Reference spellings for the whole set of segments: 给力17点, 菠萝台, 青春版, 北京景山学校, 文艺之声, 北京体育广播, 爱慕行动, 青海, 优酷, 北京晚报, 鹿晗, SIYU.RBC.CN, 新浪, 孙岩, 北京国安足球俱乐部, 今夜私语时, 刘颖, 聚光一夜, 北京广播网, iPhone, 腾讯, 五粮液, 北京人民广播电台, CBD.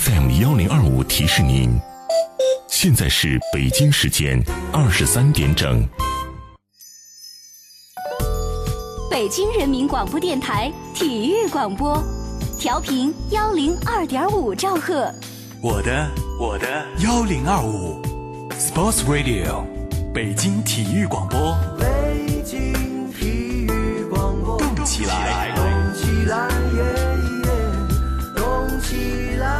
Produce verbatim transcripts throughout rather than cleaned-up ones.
F M 幺零二五提示您，现在是北京时间二十三点整。北京人民广播电台体育广播，调频幺零二点五兆赫。我的我的幺零二五 Sports Radio， 北京体育广播。北京体育广播，动起来，动起来，耶耶，动起来。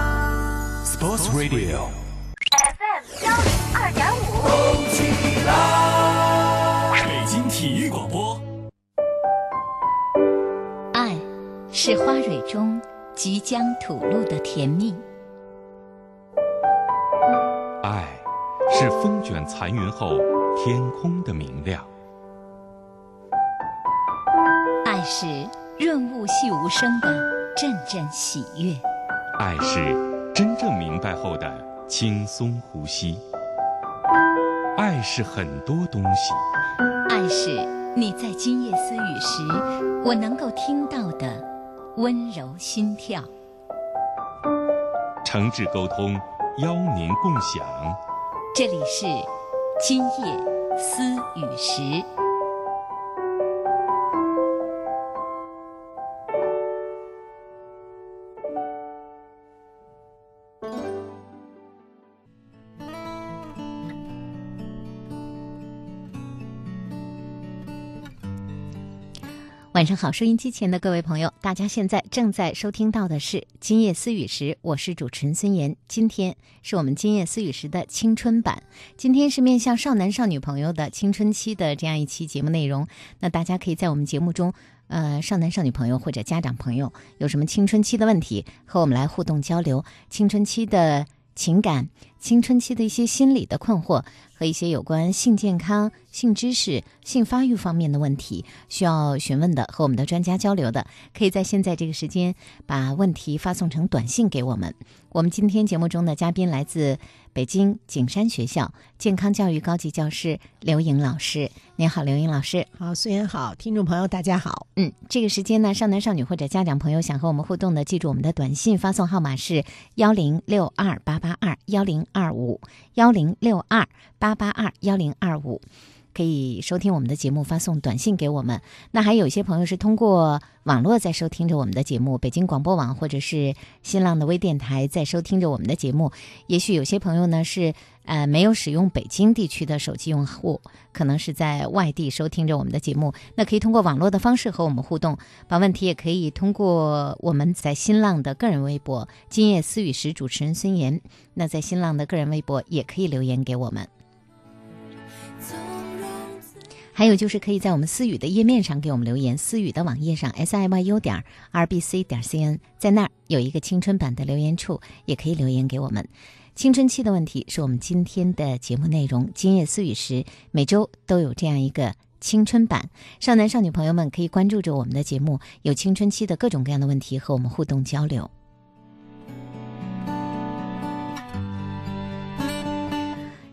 Sports Radio F M 幺零二点五，动起来。北京体育广播。爱是花蕊中即将吐露的甜蜜。爱是风卷残云后天空的明亮，爱是润物细无声的阵阵喜悦，爱是真正明白后的轻松呼吸，爱是很多东西，爱是你在今夜私语时我能够听到的温柔心跳。诚挚沟通，邀您共享，这里是今夜私语时。晚上好，收音机前的各位朋友，大家现在正在收听到的是今夜私语时，我是主持人孙岩。今天是我们今夜私语时的青春版，今天是面向少男少女朋友的青春期的这样一期节目内容。那大家可以在我们节目中呃，少男少女朋友或者家长朋友有什么青春期的问题和我们来互动交流，青春期的情感，青春期的一些心理的困惑和一些有关性健康、性知识、性发育方面的问题需要询问的和我们的专家交流的，可以在现在这个时间把问题发送成短信给我们。我们今天节目中的嘉宾来自北京景山学校健康教育高级教师刘颖老师。您好，刘颖老师。好，孙岩好，听众朋友大家好。嗯，这个时间呢，少男少女或者家长朋友想和我们互动的，记住我们的短信发送号码是幺零六二八八二幺零二五幺零六二八八二幺零二五，可以收听我们的节目，发送短信给我们。那还有一些朋友是通过网络在收听着我们的节目，北京广播网或者是新浪的微电台在收听着我们的节目。也许有些朋友呢是呃没有使用北京地区的手机用户，可能是在外地收听着我们的节目，那可以通过网络的方式和我们互动，把问题也可以通过我们在新浪的个人微博今夜私语时主持人孙岩，那在新浪的个人微博也可以留言给我们。还有就是可以在我们私语的页面上给我们留言，私语的网页上 S I Y U 点 R B C 点 C N， 在那儿有一个青春版的留言处，也可以留言给我们。青春期的问题是我们今天的节目内容，今夜私语时每周都有这样一个青春版，少男少女朋友们可以关注着我们的节目，有青春期的各种各样的问题和我们互动交流。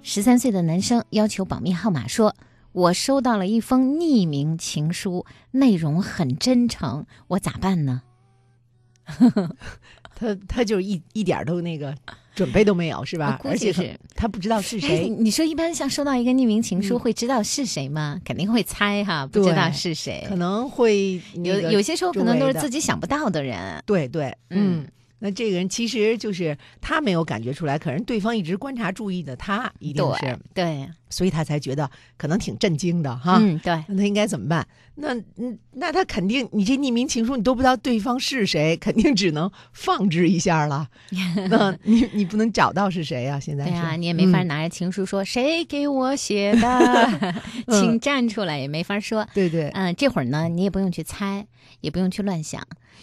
十三岁的男生要求保密号码，说我收到了一封匿名情书，内容很真诚，我咋办呢？他他就一一点都那个准备都没有是吧？而且是他不知道是谁。你说一般像收到一个匿名情书会知道是谁吗？肯定会猜哈，不知道是谁，可能会有有些时候可能都是自己想不到的人。对对，嗯。那这个人其实就是他没有感觉出来，可能对方一直观察注意的他，一定是 对, 对，所以他才觉得可能挺震惊的哈。嗯，对。那他应该怎么办？那那他肯定，你这匿名情书你都不知道对方是谁，肯定只能放置一下了。那你你不能找到是谁啊？现在是对啊，你也没法拿着情书说、嗯、谁给我写的，请站出来也没法说。嗯、对对。嗯、呃，这会儿呢，你也不用去猜，也不用去乱想。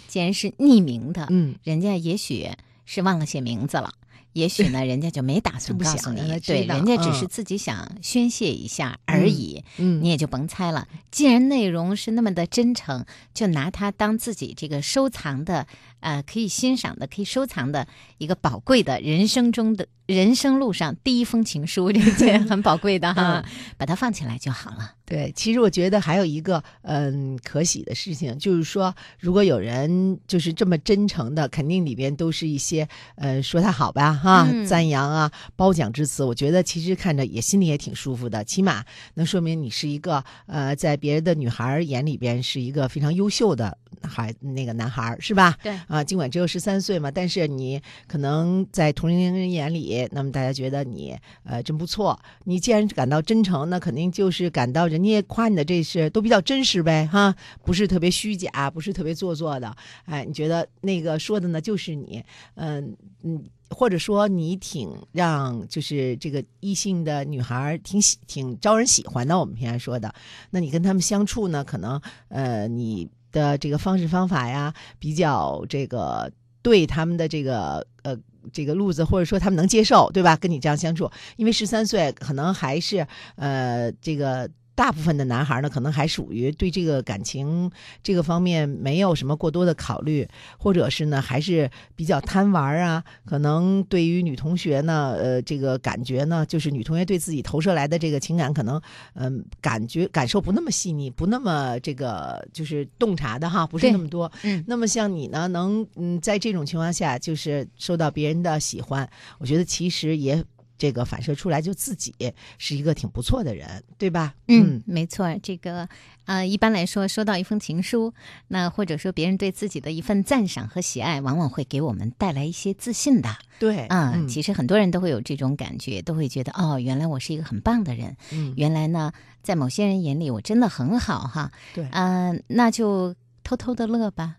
既然是匿名的，嗯，人家也许是忘了写名字了，也许呢人家就没打算告诉你，对，人家只是自己想宣泄一下而已，嗯，你也就甭猜了。既然内容是那么的真诚，就拿它当自己这个收藏的呃可以欣赏的可以收藏的一个宝贵的人生中的人生路上第一封情书，这件很宝贵的哈，嗯，把它放起来就好了。对，其实我觉得还有一个嗯可喜的事情，就是说如果有人就是这么真诚的，肯定里边都是一些呃说他好吧哈，嗯，赞扬啊褒奖之词，我觉得其实看着也心里也挺舒服的，起码能说明你是一个呃在别人的女孩眼里边是一个非常优秀的孩那个男孩，是吧？对啊，尽管只有十三岁嘛，但是你可能在同龄人眼里，那么大家觉得你呃真不错。你既然感到真诚，那肯定就是感到人你也夸你的这事都比较真实呗，哈，不是特别虚假，不是特别做作的，哎，你觉得那个说的呢就是你，嗯嗯，或者说你挺让就是这个异性的女孩挺喜挺招人喜欢的，我们平常说的，那你跟他们相处呢，可能呃你的这个方式方法呀，比较这个对他们的这个呃。这个路子，或者说他们能接受，对吧？跟你这样相处，因为十三岁可能还是呃这个。大部分的男孩呢，可能还属于对这个感情这个方面没有什么过多的考虑，或者是呢还是比较贪玩啊。可能对于女同学呢，呃，这个感觉呢，就是女同学对自己投射来的这个情感，可能嗯、呃，感觉感受不那么细腻，不那么这个就是洞察的哈，不是那么多。嗯。那么像你呢，能嗯在这种情况下，就是受到别人的喜欢，我觉得其实也。这个反射出来就自己是一个挺不错的人，对吧？ 嗯， 嗯，没错。这个呃，一般来说收到一封情书，那或者说别人对自己的一份赞赏和喜爱，往往会给我们带来一些自信的。对啊，呃嗯，其实很多人都会有这种感觉，都会觉得哦，原来我是一个很棒的人，嗯，原来呢在某些人眼里我真的很好哈。对，呃，那就偷偷的乐吧。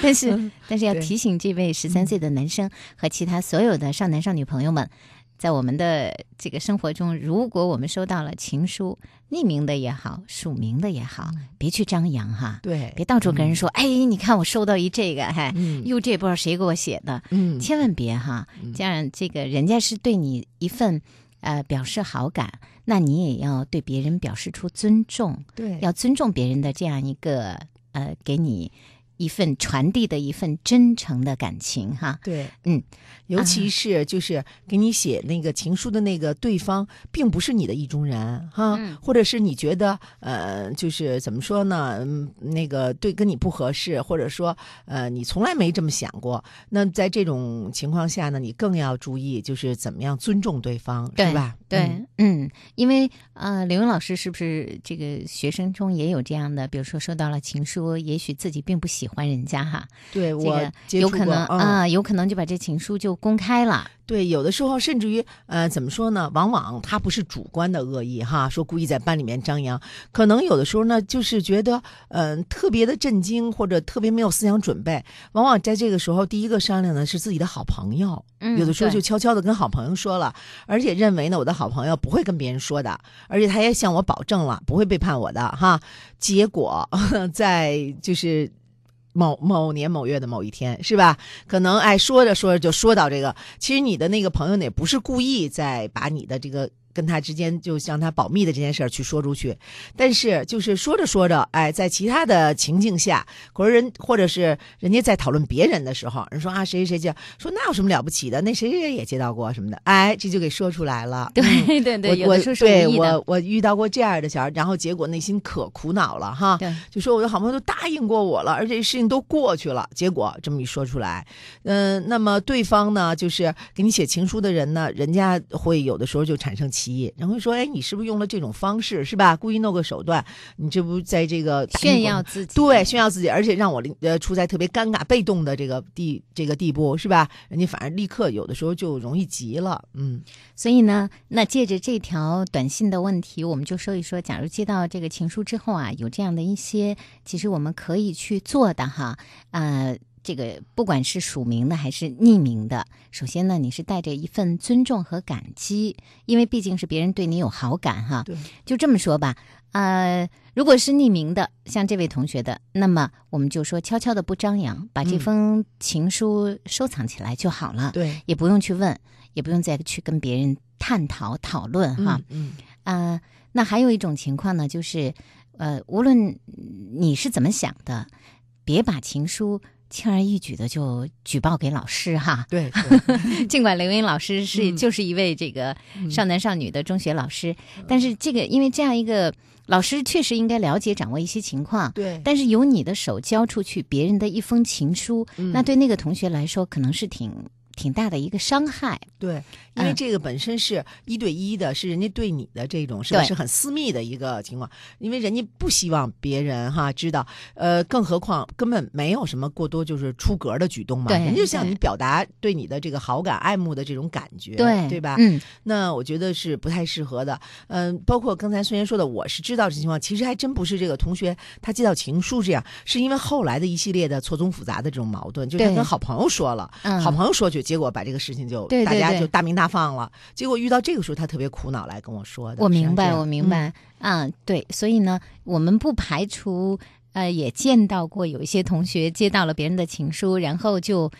但是但是要提醒这位十三岁的男生和其他所有的少男少女朋友们，在我们的这个生活中，如果我们收到了情书，匿名的也好，署名的也好，别去张扬哈。对，别到处跟人说，嗯，哎，你看我收到一这个，哎，又，嗯，这不知道谁给我写的，嗯，千万别哈。这样，这个人家是对你一份呃表示好感，那你也要对别人表示出尊重，对，要尊重别人的这样一个呃给你。一份传递的一份真诚的感情哈，对，嗯，尤其是就是给你写那个情书的那个对方，并不是你的意中人哈，嗯，或者是你觉得呃，就是怎么说呢，嗯，那个对跟你不合适，或者说呃，你从来没这么想过。那在这种情况下呢，你更要注意，就是怎么样尊重对方，对，是吧？对，嗯，嗯，因为呃，刘墉老师是不是这个学生中也有这样的？比如说收到了情书，也许自己并不喜欢。喜欢人家哈，对，我有可能啊，有可能就把这情书就公开了。对，有的时候甚至于呃，怎么说呢？往往他不是主观的恶意哈，说故意在班里面张扬，可能有的时候呢，就是觉得嗯、呃、特别的震惊或者特别没有思想准备。往往在这个时候，第一个商量的是自己的好朋友，嗯，有的时候就悄悄的跟好朋友说了，而且认为呢，我的好朋友不会跟别人说的，而且他也向我保证了不会背叛我的哈。结果在就是。某某年某月的某一天，是吧？可能哎，说着说着就说到这个。其实你的那个朋友呢，也不是故意在把你的这个跟他之间就让他保密的这件事去说出去，但是就是说着说着，哎，在其他的情境下，或者人或者是人家在讨论别人的时候，人说啊谁谁谁说那有什么了不起的，那谁谁也接到过什么的，哎，这就给说出来了。对对对，我我对我我遇到过这样的小孩，然后结果内心可苦恼了哈，就说我的好朋友都答应过我了，而且事情都过去了，结果这么一说出来，嗯，那么对方呢，就是给你写情书的人呢，人家会有的时候就产生。然后说，哎，你是不是用了这种方式，是吧？故意弄个手段，你这不在这个炫耀自己，对，炫耀自己，而且让我呃处在特别尴尬、被动的这个地这个地步，是吧？人家反而立刻有的时候就容易急了，嗯。所以呢，那借着这条短信的问题，我们就说一说，假如接到这个情书之后啊，有这样的一些，其实我们可以去做的哈，呃。这个不管是署名的还是匿名的，首先呢，你是带着一份尊重和感激，因为毕竟是别人对你有好感哈。对，就这么说吧。呃，如果是匿名的，像这位同学的，那么我们就说悄悄的不张扬，把这封情书收藏起来就好了。嗯、对，也不用去问，也不用再去跟别人探讨讨论哈。嗯。嗯呃，那还有一种情况呢，就是呃，无论你是怎么想的，别把情书轻而易举的就举报给老师哈。对，对尽管雷文老师是、嗯、就是一位这个少男少女的中学老师，嗯、但是这个因为这样一个老师确实应该了解掌握一些情况。对，但是由你的手交出去别人的一封情书，嗯、那对那个同学来说可能是挺。挺大的一个伤害，对，因为这个本身是一对一的，嗯、是人家对你的这种，是吧？是很私密的一个情况，因为人家不希望别人哈知道，呃，更何况根本没有什么过多就是出格的举动嘛，人家就向你表达对你的这个好感、爱慕的这种感觉，对，对吧？嗯，那我觉得是不太适合的，嗯、呃，包括刚才孙岩说的，我是知道这情况，其实还真不是这个同学他接到情书这样，是因为后来的一系列的错综复杂的这种矛盾，就是他跟好朋友说了，嗯、好朋友说去。结果把这个事情就对对对大家就大鸣大放了，结果遇到这个时候他特别苦恼来跟我说的。我明白我明白、嗯、啊，对，所以呢我们不排除呃也见到过有一些同学接到了别人的情书然后就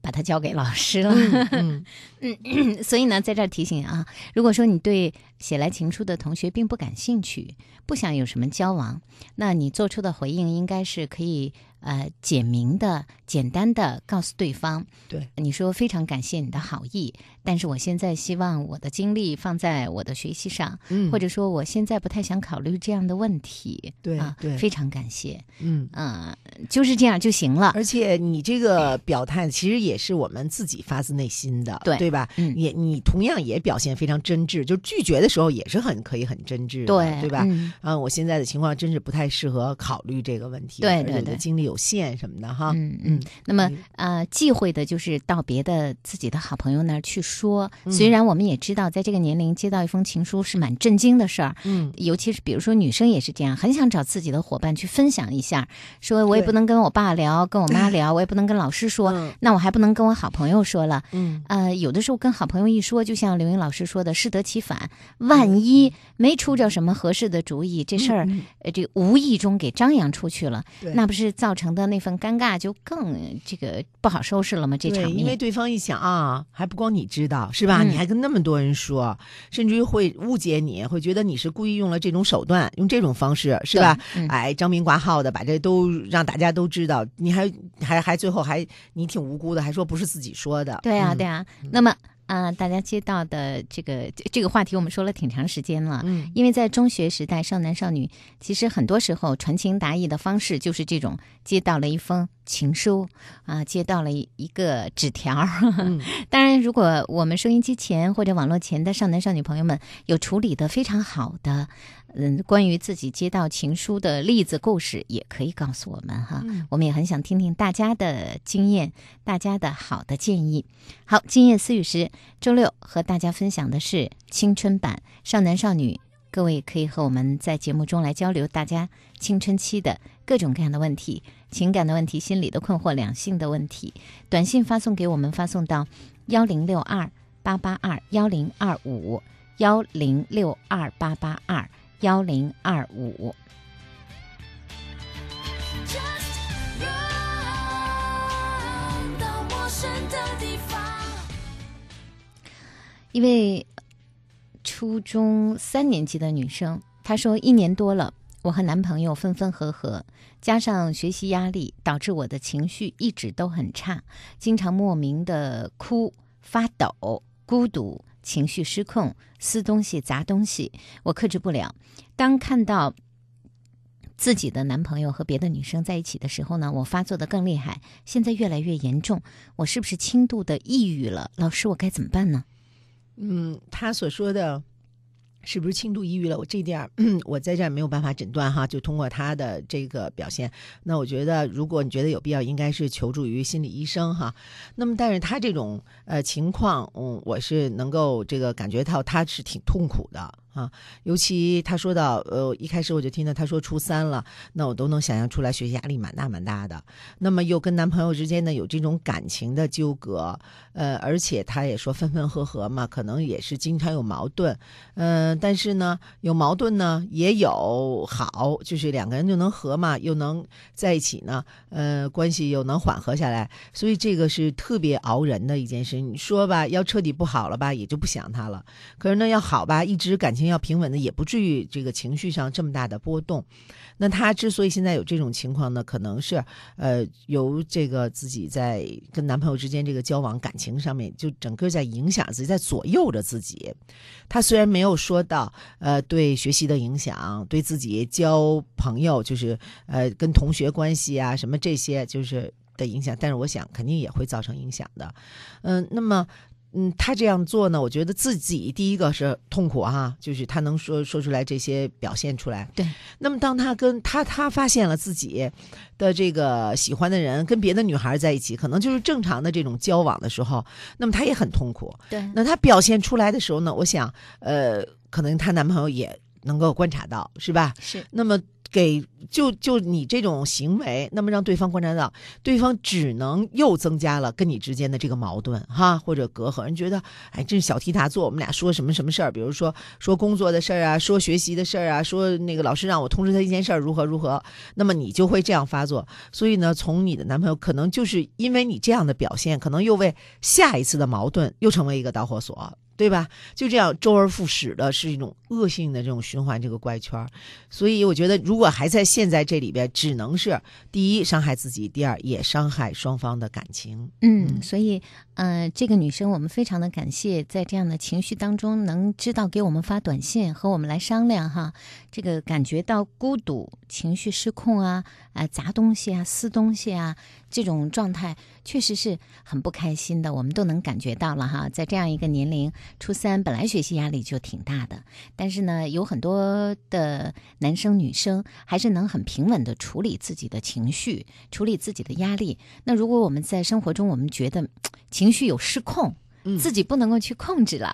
把它交给老师了。嗯嗯嗯所以呢在这儿提醒啊，如果说你对写来情书的同学并不感兴趣，不想有什么交往，那你做出的回应应该是可以呃，简明的、简单的告诉对方，对你说非常感谢你的好意，但是我现在希望我的精力放在我的学习上，嗯、或者说我现在不太想考虑这样的问题，对啊，对非常感谢，嗯啊、呃，就是这样就行了。而且你这个表态其实也是我们自己发自内心的，对对吧？嗯、也你同样也表现非常真挚，就拒绝的时候也是很可以很真挚的，对对吧？嗯、啊，我现在的情况真是不太适合考虑这个问题，对对对，而且你的精力有。有限什么的哈，嗯嗯，那么呃，忌讳的就是到别的自己的好朋友那儿去说。嗯、虽然我们也知道，在这个年龄接到一封情书是蛮震惊的事儿，嗯，尤其是比如说女生也是这样，很想找自己的伙伴去分享一下，说我也不能跟我爸聊，跟我妈聊，我也不能跟老师说，嗯、那我还不能跟我好朋友说了，嗯，呃，有的时候跟好朋友一说，就像刘云老师说的，适得其反，万一没出着什么合适的主意，嗯、这事儿、呃、这个、无意中给张扬出去了，那不是造成。的那份尴尬就更这个不好收拾了吗？这场面，因为对方一想啊，还不光你知道是吧？嗯、你还跟那么多人说，甚至于会误解你，会觉得你是故意用了这种手段，用这种方式是吧？嗯、哎，张明挂号的，把这都让大家都知道，你还还还最后还你挺无辜的，还说不是自己说的。对啊，对啊。嗯、那么。啊、呃，大家接到的这个这个话题，我们说了挺长时间了。嗯，因为在中学时代，少男少女其实很多时候传情达意的方式就是这种：接到了一封情书，啊、呃，接到了一个纸条。嗯、当然，如果我们收音机前或者网络前的少男少女朋友们有处理的非常好的，嗯，关于自己接到情书的例子故事，也可以告诉我们哈。嗯、我们也很想听听大家的经验，大家的好的建议。好，今夜私语时。周六和大家分享的是青春版少男少女，各位可以和我们在节目中来交流大家青春期的各种各样的问题，情感的问题，心理的困惑，两性的问题，短信发送给我们，发送到一零六二八八二一零二五 一零六二八八二一零二五。一位初中三年级的女生，她说一年多了，我和男朋友分分合合，加上学习压力，导致我的情绪一直都很差，经常莫名的哭、发抖、孤独、情绪失控、撕东西、砸东西，我克制不了。当看到自己的男朋友和别的女生在一起的时候呢，我发作的更厉害，现在越来越严重，我是不是轻度的抑郁了？老师，我该怎么办呢？嗯，他所说的是不是轻度抑郁了？我这点、嗯、我在这儿没有办法诊断哈，就通过他的这个表现，那我觉得如果你觉得有必要，应该是求助于心理医生哈。那么，但是他这种呃情况，嗯，我是能够这个感觉到他是挺痛苦的。啊，尤其他说到，呃，一开始我就听到他说初三了，那我都能想象出来学习压力蛮大蛮大的。那么又跟男朋友之间呢有这种感情的纠葛，呃，而且他也说分分合合嘛，可能也是经常有矛盾，嗯、呃，但是呢，有矛盾呢也有好，就是两个人就能和嘛，又能在一起呢，呃，关系又能缓和下来，所以这个是特别熬人的一件事。你说吧，要彻底不好了吧，也就不想他了；可是呢，要好吧，一直感情要平稳的，也不至于这个情绪上这么大的波动。那他之所以现在有这种情况呢，可能是呃由这个自己在跟男朋友之间这个交往感情上面，就整个在影响自己，在左右着自己。他虽然没有说到呃对学习的影响，对自己交朋友，就是呃跟同学关系啊什么这些就是的影响，但是我想肯定也会造成影响的。嗯、呃，那么。嗯，他这样做呢，我觉得自己第一个是痛苦啊，就是他能说说出来这些表现出来。对，那么当他跟他他发现了自己的这个喜欢的人跟别的女孩在一起，可能就是正常的这种交往的时候，那么他也很痛苦。对，那他表现出来的时候呢，我想，呃，可能她男朋友也能够观察到，是吧？是。那么。给就就你这种行为，那么让对方观察到，对方只能又增加了跟你之间的这个矛盾哈，或者隔阂。人觉得哎，这是小题大做，我们俩说什么什么事儿，比如说说工作的事儿啊，说学习的事儿啊，说那个老师让我通知他一件事儿如何如何，那么你就会这样发作。所以呢，从你的男朋友可能就是因为你这样的表现，可能又为下一次的矛盾又成为一个导火索。对吧？就这样周而复始的是一种恶性的这种循环，这个怪圈。所以我觉得如果还在陷在这里边，只能是第一伤害自己，第二也伤害双方的感情。嗯，嗯所以呃，这个女生我们非常的感谢，在这样的情绪当中能知道给我们发短信和我们来商量哈。这个感觉到孤独、情绪失控啊、呃、砸东西啊、撕东西啊这种状态，确实是很不开心的，我们都能感觉到了哈。在这样一个年龄，初三本来学习压力就挺大的，但是呢，有很多的男生女生还是能很平稳的处理自己的情绪，处理自己的压力。那如果我们在生活中我们觉得情绪有失控，自己不能够去控制了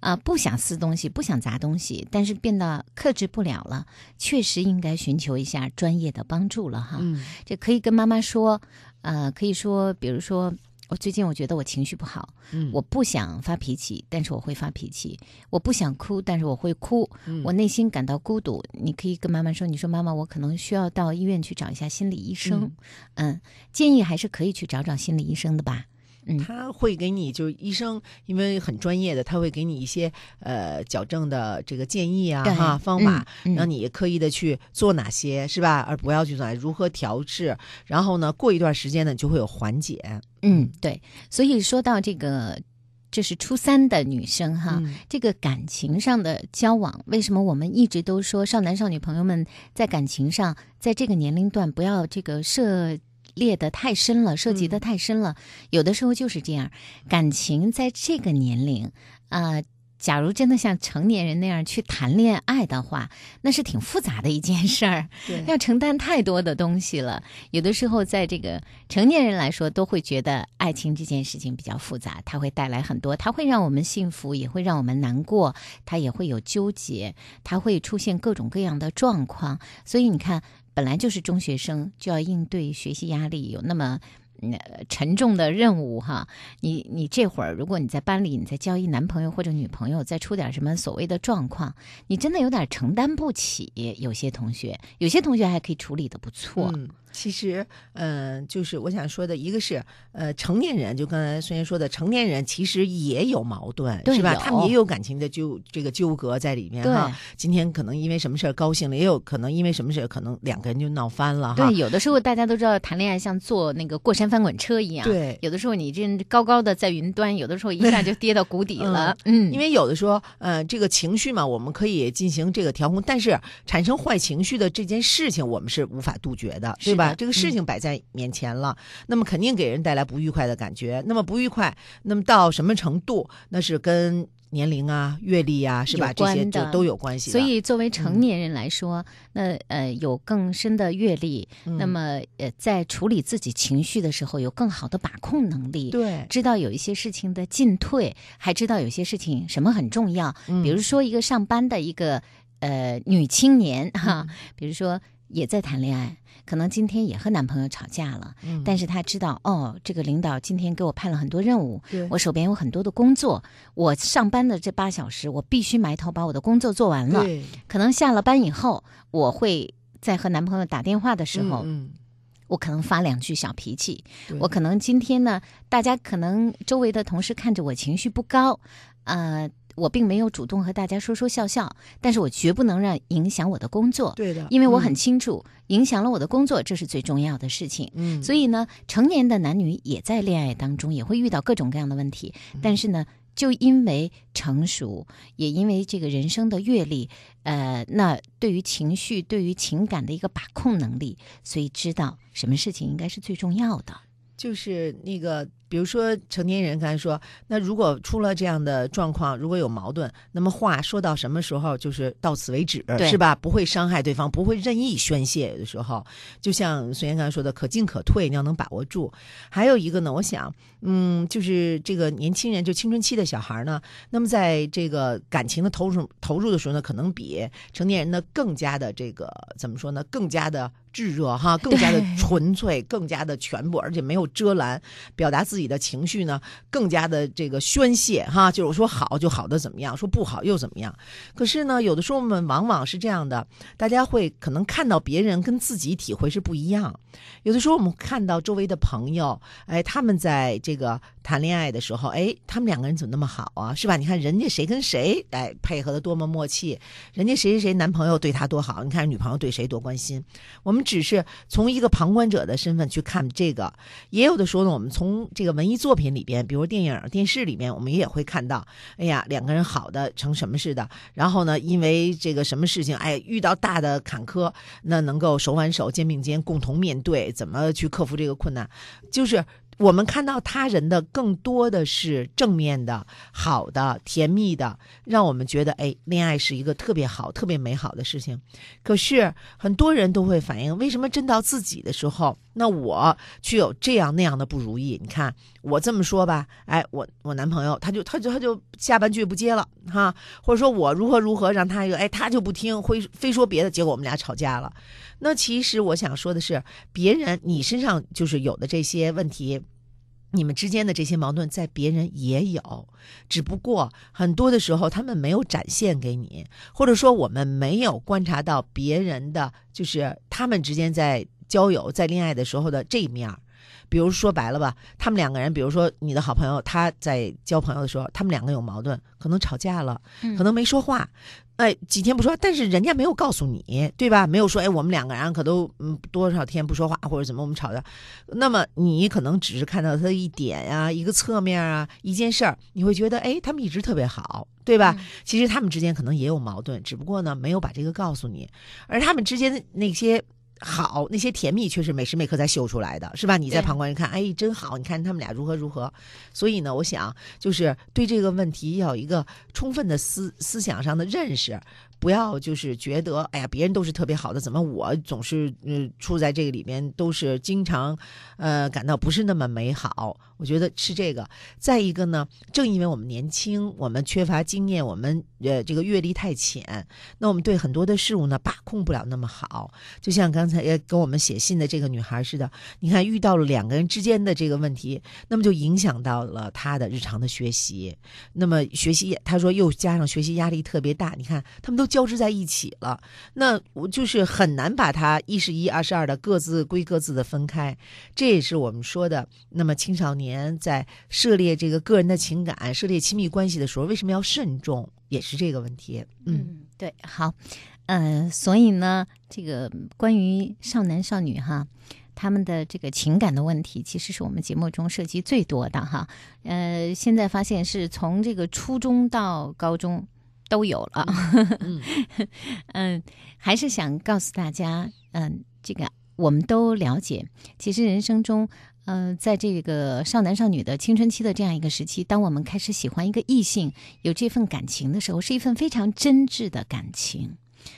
啊、呃，不想撕东西，不想砸东西，但是变得克制不了了，确实应该寻求一下专业的帮助了哈。嗯、这可以跟妈妈说，呃，可以说，比如说，我最近我觉得我情绪不好，嗯、我不想发脾气，但是我会发脾气；我不想哭，但是我会哭。嗯、我内心感到孤独，你可以跟妈妈说，你说妈妈，我可能需要到医院去找一下心理医生。嗯，嗯建议还是可以去找找心理医生的吧。嗯、他会给你就是医生，因为很专业的，他会给你一些呃矫正的这个建议啊哈方法，嗯嗯、让你刻意的去做哪些是吧，而不要去做如何调治，然后呢过一段时间呢就会有缓解。嗯，对，所以说到这个这是初三的女生哈，嗯、这个感情上的交往，为什么我们一直都说少男少女朋友们在感情上在这个年龄段不要这个涉列得太深了，涉及得太深了，嗯、有的时候就是这样。感情在这个年龄，啊、呃，假如真的像成年人那样去谈恋爱的话，那是挺复杂的一件事儿，要承担太多的东西了。有的时候，在这个成年人来说，都会觉得爱情这件事情比较复杂，它会带来很多，它会让我们幸福，也会让我们难过，它也会有纠结，它会出现各种各样的状况。所以你看。本来就是中学生，就要应对学习压力，有那么、呃、沉重的任务哈。你你这会儿，如果你在班里，你在交一男朋友或者女朋友，再出点什么所谓的状况，你真的有点承担不起。有些同学，有些同学还可以处理得不错。嗯其实，嗯、呃，就是我想说的，一个是，呃，成年人，就刚才孙燕说的，成年人其实也有矛盾，是吧？他们也有感情的纠这个纠葛在里面哈。今天可能因为什么事儿高兴了，也有可能因为什么事儿，可能两个人就闹翻了哈。对，有的时候大家都知道，谈恋爱像坐那个过山翻滚车一样。对，有的时候你这高高的在云端，有的时候一下就跌到谷底了。嗯，因为有的时候，呃，这个情绪嘛，我们可以进行这个调控，但是产生坏情绪的这件事情，我们是无法杜绝的，对吧？这个事情摆在面前了，嗯、那么肯定给人带来不愉快的感觉。那么不愉快，那么到什么程度？那是跟年龄啊、阅历啊，是吧？这些就都有关系。所以作为成年人来说，嗯、那呃有更深的阅历，嗯、那么呃在处理自己情绪的时候有更好的把控能力，对，知道有一些事情的进退，还知道有些事情什么很重要。嗯、比如说一个上班的一个呃女青年哈，嗯、比如说也在谈恋爱。可能今天也和男朋友吵架了，嗯、但是他知道哦，这个领导今天给我派了很多任务，我手边有很多的工作，我上班的这八小时我必须埋头把我的工作做完了。可能下了班以后，我会在和男朋友打电话的时候，嗯嗯我可能发两句小脾气，我可能今天呢，大家可能周围的同事看着我情绪不高，呃。我并没有主动和大家说说笑笑，但是我绝不能让影响我的工作。对的，因为我很清楚，嗯、影响了我的工作，这是最重要的事情。嗯，所以呢，成年的男女也在恋爱当中也会遇到各种各样的问题，嗯、但是呢，就因为成熟，也因为这个人生的阅历，呃，那对于情绪、对于情感的一个把控能力，所以知道什么事情应该是最重要的。就是那个，比如说成年人刚才说，那如果出了这样的状况，如果有矛盾，那么话说到什么时候就是到此为止，是吧？不会伤害对方，不会任意宣泄的时候，就像孙燕刚才说的，可进可退，你要能把握住。还有一个呢，我想，嗯，就是这个年轻人，就青春期的小孩呢，那么在这个感情的投入投入的时候呢，可能比成年人呢更加的这个怎么说呢？更加的炙热哈，更加的纯粹，更加的全部，而且没有遮拦，表达自己的情绪呢，更加的这个宣泄哈，就是我说好就好的怎么样，说不好又怎么样。可是呢，有的时候我们往往是这样的，大家会可能看到别人跟自己体会是不一样。有的时候我们看到周围的朋友，哎，他们在这个谈恋爱的时候，哎，他们两个人怎么那么好啊，是吧？你看人家谁跟谁，哎，配合的多么默契，人家谁谁谁男朋友对他多好，你看女朋友对谁多关心，我们。只是从一个旁观者的身份去看这个，也有的时候呢，我们从这个文艺作品里边，比如电影、电视里面，我们也会看到，哎呀，两个人好的成什么似的，然后呢，因为这个什么事情，哎，遇到大的坎坷，那能够手挽手、肩并肩，共同面对，怎么去克服这个困难，就是。我们看到他人的更多的是正面的、好的、甜蜜的，让我们觉得哎，恋爱是一个特别好、特别美好的事情。可是很多人都会反映，为什么真到自己的时候，那我却有这样那样的不如意？你看我这么说吧，哎，我我男朋友他就他就他就下半句不接了哈，或者说我如何如何让他哎，他就不听，会非说别的，结果我们俩吵架了。那其实我想说的是，别人你身上就是有的这些问题。你们之间的这些矛盾在别人也有，只不过很多的时候他们没有展现给你，或者说我们没有观察到别人的，就是他们之间在交友、在恋爱的时候的这一面。比如说白了吧，他们两个人，比如说你的好朋友，他在交朋友的时候，他们两个有矛盾，可能吵架了，可能没说话，嗯、哎，几天不说，但是人家没有告诉你，对吧？没有说，哎，我们两个人可都嗯多少天不说话或者怎么我们吵架，那么你可能只是看到他一点啊，一个侧面啊，一件事儿，你会觉得哎，他们一直特别好。对吧？嗯、其实他们之间可能也有矛盾，只不过呢没有把这个告诉你，而他们之间的那些。好，那些甜蜜却是每时每刻在秀出来的，是吧？你在旁观人看，哎，真好，你看他们俩如何如何。所以呢，我想就是对这个问题要有一个充分的思思想上的认识，不要就是觉得哎呀，别人都是特别好的，怎么我总是嗯、呃、处在这个里面都是经常呃感到不是那么美好。我觉得是这个。再一个呢，正因为我们年轻，我们缺乏经验，我们呃这个阅历太浅，那我们对很多的事物呢把控不了那么好。就像刚才也跟我们写信的这个女孩似的，你看遇到了两个人之间的这个问题，那么就影响到了她的日常的学习。那么学习，她说又加上学习压力特别大，你看他们都交织在一起了，那我就是很难把它一是一，二是二的各自归各自的分开。这也是我们说的，那么青少年。在涉猎这个个人的情感、涉猎亲密关系的时候，为什么要慎重，也是这个问题。 嗯, 嗯对，好，呃，所以呢，这个关于少男少女哈，他们的这个情感的问题，其实是我们节目中涉及最多的哈。呃，现在发现是从这个初中到高中都有了。嗯，嗯，还是想告诉大家，嗯、呃，这个我们都了解，其实人生中。呃，在这个少男少女的青春期的这样一个时期，当我们开始喜欢一个异性，有这份感情的时候，是一份非常真挚的感情，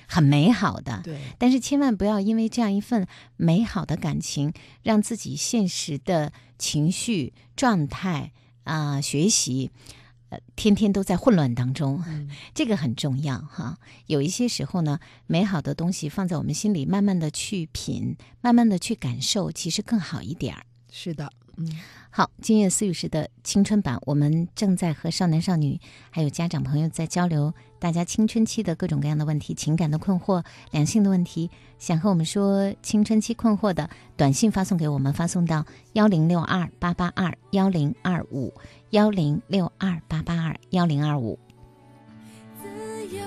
很美好的。对。但是千万不要因为这样一份美好的感情，让自己现实的情绪状态啊、呃，学习。呃，天天都在混乱当中，嗯、这个很重要哈。有一些时候呢，美好的东西放在我们心里，慢慢的去品，慢慢的去感受，其实更好一点儿。是的，嗯。好，今夜思雨时的青春版，我们正在和少男少女还有家长朋友在交流大家青春期的各种各样的问题，情感的困惑，两性的问题。想和我们说青春期困惑的，短信发送给我们，发送到幺零六二八八二幺零二五。幺零六二八八二幺零二五。自由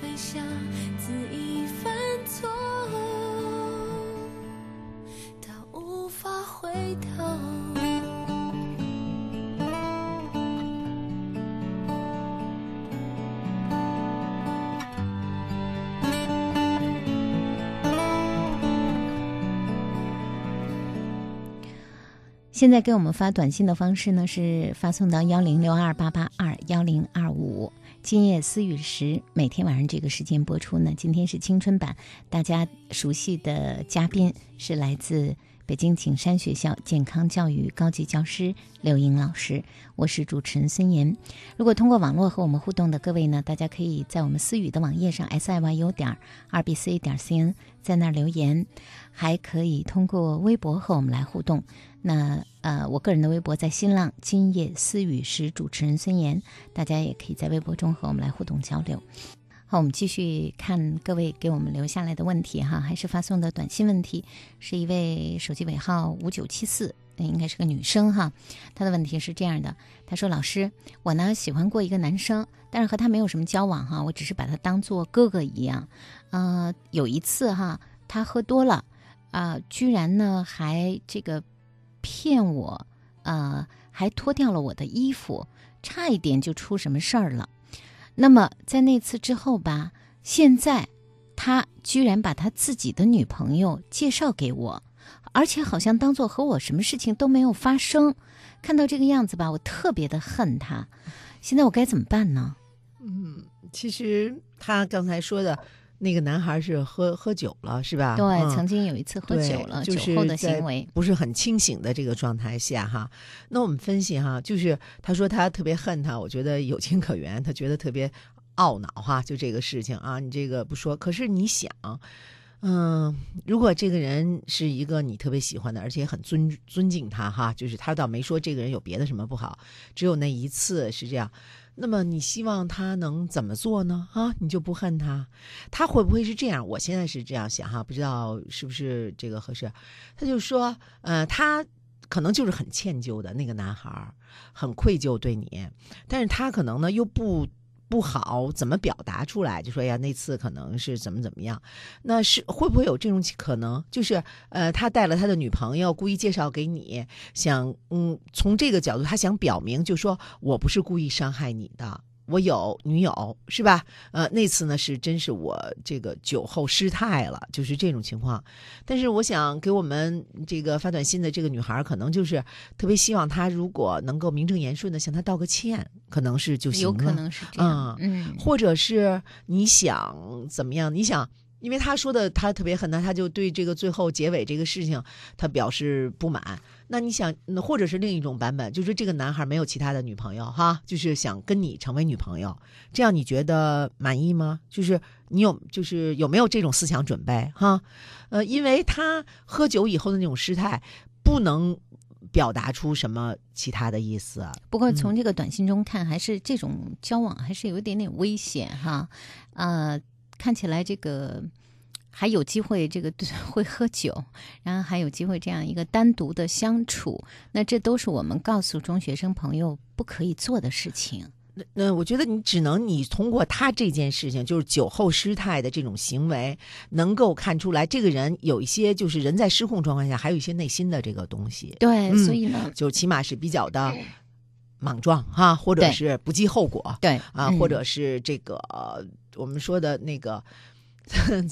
飞翔，恣意犯错，到无法回头。现在给我们发短信的方式呢，是发送到幺零六二八八二幺零二五。今夜思雨时，每天晚上这个时间播出呢。今天是青春版，大家熟悉的嘉宾是来自北京景山学校健康教育高级教师刘莹老师，我是主持人孙岩。如果通过网络和我们互动的各位呢，大家可以在我们思雨的网页上 S I Y U 点 R B C 点 C N 在那儿留言，还可以通过微博和我们来互动。那呃，我个人的微博在新浪今夜思雨时主持人孙岩，大家也可以在微博中和我们来互动交流。好，我们继续看各位给我们留下来的问题哈，还是发送的短信问题，是一位手机尾号五九七四，应该是个女生哈。她的问题是这样的，她说老师，我呢喜欢过一个男生，但是和他没有什么交往哈，我只是把他当做哥哥一样。呃，有一次哈，他喝多了啊、呃，居然呢还这个。骗我，呃，还脱掉了我的衣服，差一点就出什么事儿了。那么在那次之后吧，现在他居然把他自己的女朋友介绍给我，而且好像当做和我什么事情都没有发生。看到这个样子吧，我特别的恨他。现在我该怎么办呢？嗯，其实他刚才说的。那个男孩是喝喝酒了，是吧？对，嗯、曾经有一次喝酒了，酒后的行为不是很清醒的这个状态下哈。那我们分析哈，就是他说他特别恨他，我觉得有情可原，他觉得特别懊恼哈，就这个事情啊，你这个不说，可是你想，嗯，如果这个人是一个你特别喜欢的，而且很尊尊敬他哈，就是他倒没说这个人有别的什么不好，只有那一次是这样。那么你希望他能怎么做呢？啊，你就不恨他，他会不会是这样？我现在是这样想哈，不知道是不是这个合适。他就说，呃，他可能就是很歉疚的那个男孩，很愧疚对你，但是他可能呢又不不好怎么表达出来，就说呀那次可能是怎么怎么样。那是会不会有这种可能？就是呃，他带了他的女朋友，故意介绍给你，想嗯，从这个角度他想表明，就说我不是故意伤害你的，我有女友是吧？呃，那次呢是真是我这个酒后失态了，就是这种情况。但是我想给我们这个发短信的这个女孩，可能就是特别希望他如果能够名正言顺的向他道个歉。可能是就行了，有可能是这样，嗯，嗯或者是你想怎么样？你想，因为他说的他特别恨他，他就对这个最后结尾这个事情他表示不满。那你想，或者是另一种版本，就是这个男孩没有其他的女朋友哈，就是想跟你成为女朋友，这样你觉得满意吗？就是你有，就是有没有这种思想准备哈？呃，因为他喝酒以后的那种失态，不能。表达出什么其他的意思、啊？不过从这个短信中看，嗯、还是这种交往还是有一点点危险哈。呃，看起来这个还有机会，这个会喝酒，然后还有机会这样一个单独的相处，那这都是我们告诉中学生朋友不可以做的事情。那我觉得你只能你通过他这件事情，就是酒后失态的这种行为，能够看出来这个人有一些就是人在失控状况下，还有一些内心的这个东西。对，嗯、所以呢，就起码是比较的莽撞哈、啊，或者是不计后果。对啊，嗯、或者是这个我们说的那个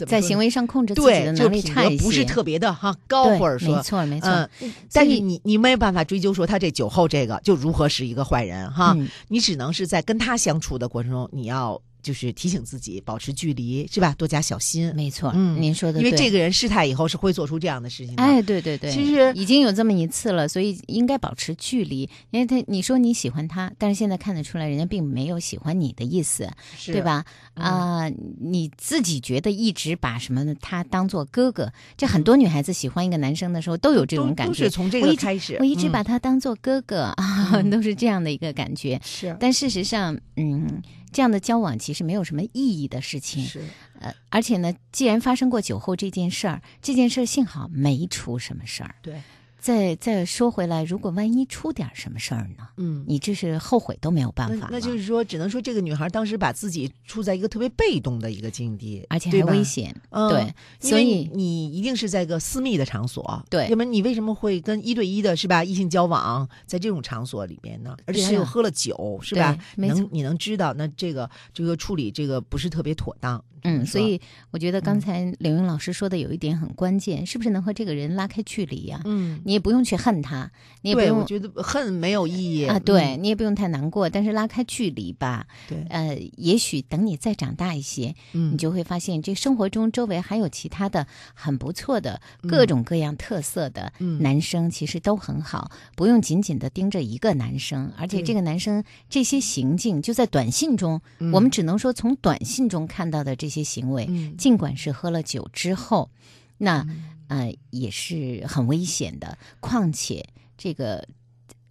在行为上控制自己的能力差一些，不是特别的哈高，或者说没错没错、嗯。但是你你没办法追究说他这酒后这个就如何是一个坏人哈、嗯，你只能是在跟他相处的过程中，你要就是提醒自己保持距离，是吧？多加小心。没错，嗯，您说的对，因为这个人失态以后是会做出这样的事情的。哎，对对对，其实已经有这么一次了，所以应该保持距离。因为他你说你喜欢他，但是现在看得出来，人家并没有喜欢你的意思，对吧？啊、呃嗯，你自己觉得一直把什么他当做哥哥，这很多女孩子喜欢一个男生的时候都有这种感觉，都是从这个开始。我一直、嗯、我一直把他当做哥哥、嗯、啊，都是这样的一个感觉。是，但事实上，嗯。这样的交往其实没有什么意义的事情，是，呃，而且呢，既然发生过酒后这件事儿，这件事儿幸好没出什么事儿。对，再再说回来，如果万一出点什么事儿呢？嗯，你这是后悔都没有办法了。那, 那就是说，只能说这个女孩当时把自己处在一个特别被动的一个境地，而且还危险。嗯、对，所以你一定是在一个私密的场所，对，要不然你为什么会跟一对一的是吧异性交往在这种场所里面呢？而且他又喝了酒， 是, 是吧？能你能知道，那这个这个处理这个不是特别妥当。嗯，所以我觉得刚才刘云老师说的有一点很关键，嗯、是不是能和这个人拉开距离呀、啊？嗯，你也不用去恨他，你也不用，我觉得恨没有意义啊。对、嗯、你也不用太难过，但是拉开距离吧。对，呃，也许等你再长大一些，嗯、你就会发现这生活中周围还有其他的很不错的、嗯、各种各样特色的男生，其实都很好、嗯，不用紧紧的盯着一个男生，而且这个男生这些行径就在短信中，嗯、我们只能说从短信中看到的这。这些行为，尽管是喝了酒之后，那呃也是很危险的。况且这个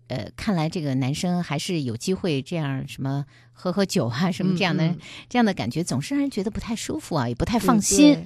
呃，看来这个男生还是有机会这样什么喝喝酒啊，什么这样的、嗯嗯、这样的感觉，总是让人觉得不太舒服啊，也不太放心。对对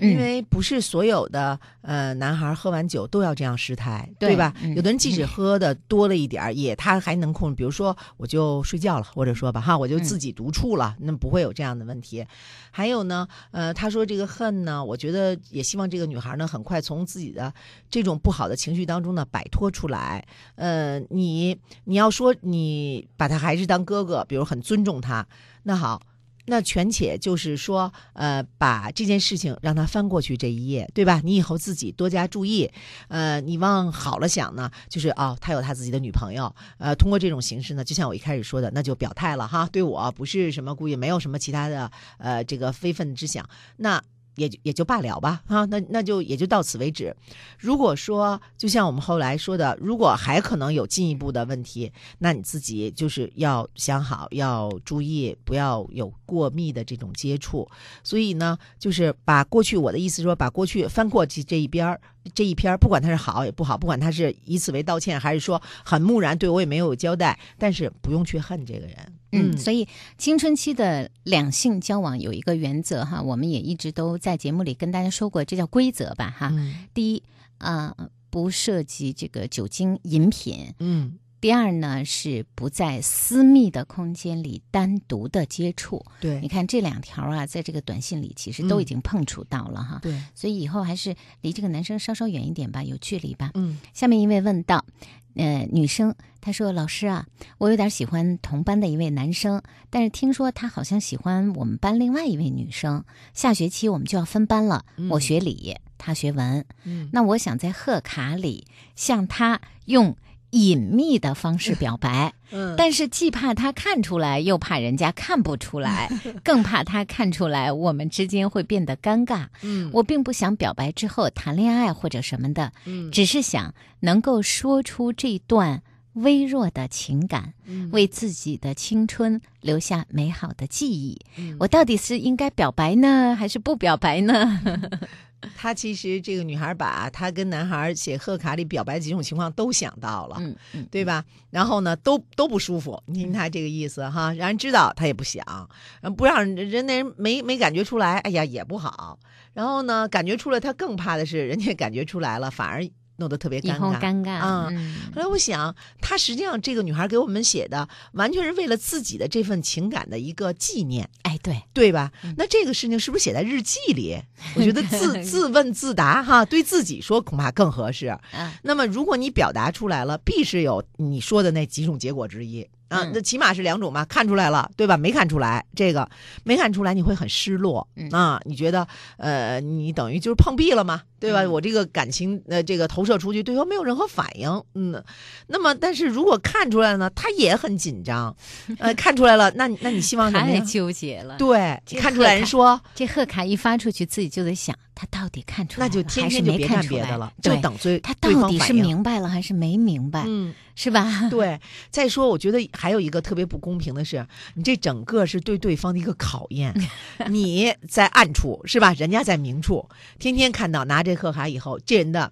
因为不是所有的呃男孩喝完酒都要这样失态， 对, 对吧、嗯？有的人即使喝的多了一点、嗯、也他还能控制，比如说我就睡觉了，或者说吧哈，我就自己独处了、嗯，那不会有这样的问题。还有呢，呃，他说这个恨呢，我觉得也希望这个女孩呢很快从自己的这种不好的情绪当中呢摆脱出来。呃，你你要说你把他还是当哥哥，比如很尊重他，那好。那全且就是说，呃，把这件事情让他翻过去这一页，对吧？你以后自己多加注意，呃，你往好了想呢，就是哦，他有他自己的女朋友，呃，通过这种形式呢，就像我一开始说的，那就表态了哈，对我不是什么故意，没有什么其他的呃这个非分之想，那。也也就罢了吧，哈、啊，那那就也就到此为止。如果说，就像我们后来说的，如果还可能有进一步的问题，那你自己就是要想好，要注意，不要有过密的这种接触。所以呢，就是把过去我的意思说，把过去翻过去这一边这一篇，不管它是好也不好，不管它是以此为道歉，还是说很木然，对我也没有交代，但是不用去恨这个人。嗯，所以青春期的两性交往有一个原则哈，我们也一直都在节目里跟大家说过，这叫规则吧哈。嗯、第一啊、呃，不涉及这个酒精饮品。嗯。第二呢，是不在私密的空间里单独的接触。对，你看这两条啊，在这个短信里其实都已经碰触到了哈。嗯、对，所以以后还是离这个男生稍稍远一点吧，有距离吧。嗯。下面一位问到，呃，女生她说：“老师啊，我有点喜欢同班的一位男生，但是听说他好像喜欢我们班另外一位女生。下学期我们就要分班了，嗯、我学理，他学文。嗯，那我想在贺卡里向他用。”隐秘的方式表白、嗯、但是既怕他看出来又怕人家看不出来更怕他看出来我们之间会变得尴尬、嗯、我并不想表白之后谈恋爱或者什么的、嗯、只是想能够说出这段微弱的情感、嗯、为自己的青春留下美好的记忆、嗯、我到底是应该表白呢还是不表白呢她其实这个女孩把她跟男孩写贺卡里表白几种情况都想到了，嗯嗯、对吧？然后呢，都都不舒服，你听她这个意思哈，让人知道她也不想，不让人那人没没感觉出来，哎呀也不好。然后呢，感觉出来她更怕的是人家感觉出来了，反而弄得特别尴尬，尴尬啊、嗯！后来我想，她实际上这个女孩给我们写的，完全是为了自己的这份情感的一个纪念，哎，对对吧、嗯？那这个事情是不是写在日记里？我觉得自自问自答哈，对自己说恐怕更合适。嗯、那么，如果你表达出来了，必是有你说的那几种结果之一。啊，这起码是两种嘛，看出来了对吧？没看出来，这个没看出来你会很失落、嗯、啊，你觉得呃你等于就是碰壁了嘛，对吧、嗯、我这个感情呃这个投射出去，对方没有任何反应，嗯，那么但是如果看出来了呢，他也很紧张，呃看出来了，那那你希望太纠结了，对，看出来人说这贺卡一发出去，自己就得想他到底看出来了，那就天天就别看别的了，就等追他到底是明白了还是没明白，嗯，是吧？对，再说我觉得还有一个特别不公平的是，你这整个是对对方的一个考验，你在暗处是吧？人家在明处，天天看到拿这贺卡以后，这人的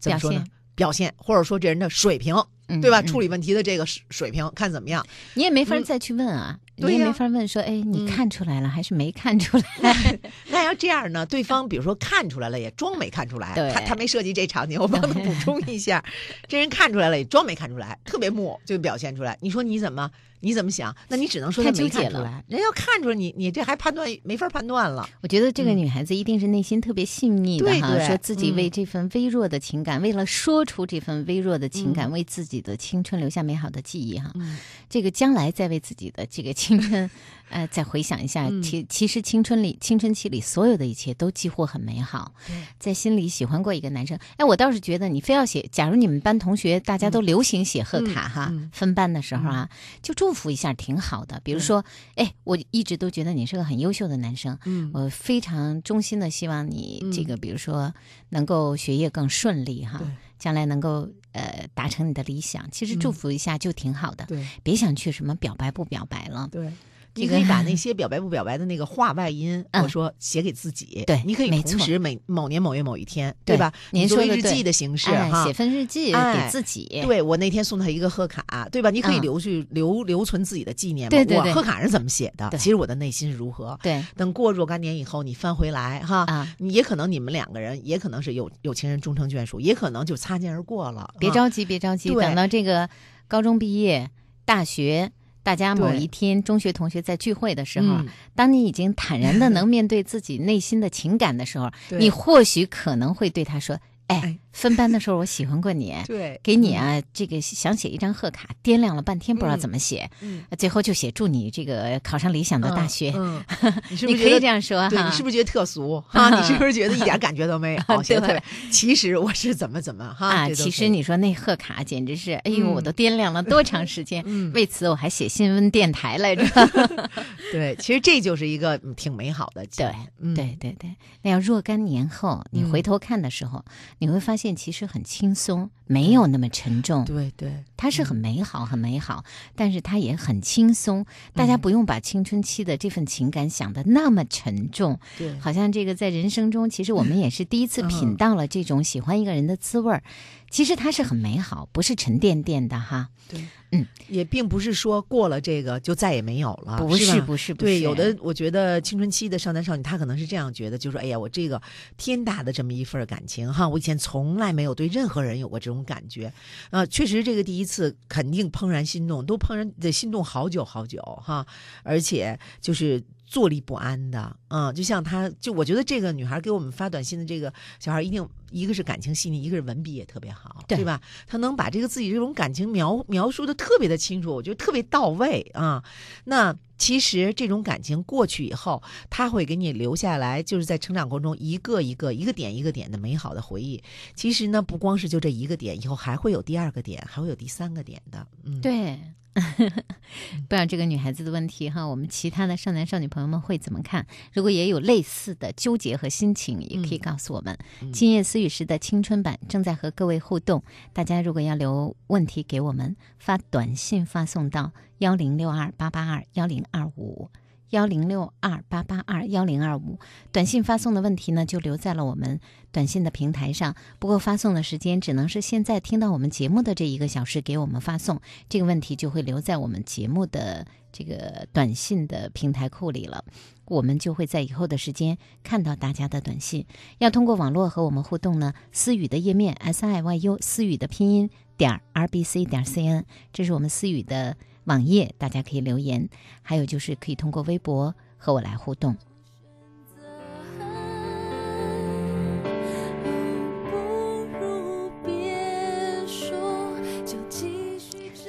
怎么说呢？表现，或者说这人的水平，嗯、对吧、嗯？处理问题的这个水平，看怎么样？你也没法再去问啊。嗯，你也没法问说，哎，你看出来了、嗯、还是没看出来？那要这样呢？对方比如说看出来了，也装没看出来。他他没涉及这场景，我帮他补充一下。这人看出来了，也装没看出来，特别木，就表现出来。你说你怎么你怎么想？那你只能说他没看出来。人要看出来，你你这还判断没法判断了。我觉得这个女孩子一定是内心特别细腻的哈，对对，说自己为这份微弱的情感、嗯，为了说出这份微弱的情感，嗯、为自己的青春留下美好的记忆哈。嗯、这个将来再为自己的这个青青春，呃，再回想一下，其其实青春里、青春期里所有的一切都几乎很美好。在心里喜欢过一个男生，哎，我倒是觉得你非要写，假如你们班同学大家都流行写贺卡哈，嗯、分班的时候啊、嗯，就祝福一下挺好的。比如说，哎，我一直都觉得你是个很优秀的男生，嗯、我非常衷心的希望你这个，比如说能够学业更顺利哈。将来能够呃达成你的理想，其实祝福一下就挺好的。嗯、对，别想去什么表白不表白了。对，这个、你可以把那些表白不表白的那个话外音，嗯、我说写给自己。对，你可以同时每某年某月某一天， 对, 对吧？您说日记的形式哈、哎，写份日记给自己。哎、对，我那天送他一个贺卡，对吧？你可以留去、嗯、留留存自己的纪念嘛。对对对，我贺卡是怎么写的？其实我的内心如何？对，等过若干年以后，你翻回来哈、啊，也可能你们两个人也可能是有有情人终成眷属，也可能就擦肩而过了。别着急，别着急，等到这个高中毕业、大学。大家某一天中学同学在聚会的时候、嗯、当你已经坦然的能面对自己内心的情感的时候你或许可能会对他说，哎，分班的时候我喜欢过你，对，给你啊、嗯、这个想写一张贺卡，掂量了半天不知道怎么写、嗯嗯、最后就写祝你这个考上理想的大学、嗯嗯、你, 是不是你可以这样说，对，你是不是觉得特俗、嗯、哈？你是不是觉得一点感觉都没有、嗯、对对，其实我是怎么怎么哈、啊？其实你说那贺卡简直是哎呦、嗯、我都掂量了多长时间、嗯、为此我还写新闻电台来着、嗯、对，其实这就是一个挺美好的，对、嗯、对对对，那要若干年后你回头看的时候、嗯、你会发现现其实很轻松，没有那么沉重，对对，它是很美好、嗯、很美好，但是它也很轻松、嗯、大家不用把青春期的这份情感想得那么沉重，对，好像这个在人生中其实我们也是第一次品到了这种喜欢一个人的滋味、嗯、其实它是很美好，不是沉甸甸的哈，对，嗯，也并不是说过了这个就再也没有了，不 是, 是不是不是，对，有的我觉得青春期的少男少女他可能是这样觉得，就说哎呀，我这个天大的这么一份感情哈，我以前从来没有对任何人有过这种感觉，呃，确实这个第一次肯定怦然心动，都怦然得心动好久好久哈，而且就是坐立不安的，嗯，就像他，就我觉得这个女孩给我们发短信的这个小孩一定。一个是感情细腻，一个是文笔也特别好， 对, 对吧？他能把这个自己这种感情描描述的特别的清楚，我觉得特别到位啊。那其实这种感情过去以后，他会给你留下来，就是在成长过程中一个一个一个点一个点的美好的回忆。其实呢，不光是就这一个点，以后还会有第二个点，还会有第三个点的。嗯，对。不知道这个女孩子的问题哈，我们其他的少男少女朋友们会怎么看？如果也有类似的纠结和心情，也可以告诉我们。嗯嗯、今夜思雨时的青春版正在和各位互动，大家如果要留问题给我们，发短信发送到幺零六二八八二幺零二五幺零六二八八二幺零二五，短信发送的问题呢就留在了我们短信的平台上，不过发送的时间只能是现在听到我们节目的这一个小时给我们发送，这个问题就会留在我们节目的这个短信的平台库里了，我们就会在以后的时间看到大家的短信。要通过网络和我们互动呢，思雨的页面 S I Y U 思雨的拼音点 R B C 点 C N， 这是我们思雨的网页，大家可以留言，还有就是可以通过微博和我来互动。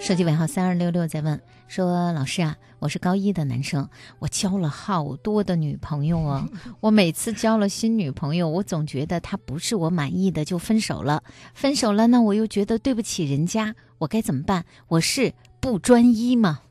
手机尾号三二六六在问说，老师啊，我是高一的男生，我交了好多的女朋友哦，我每次交了新女朋友，我总觉得她不是我满意的就分手了，分手了呢我又觉得对不起人家，我该怎么办？我是不专一吗？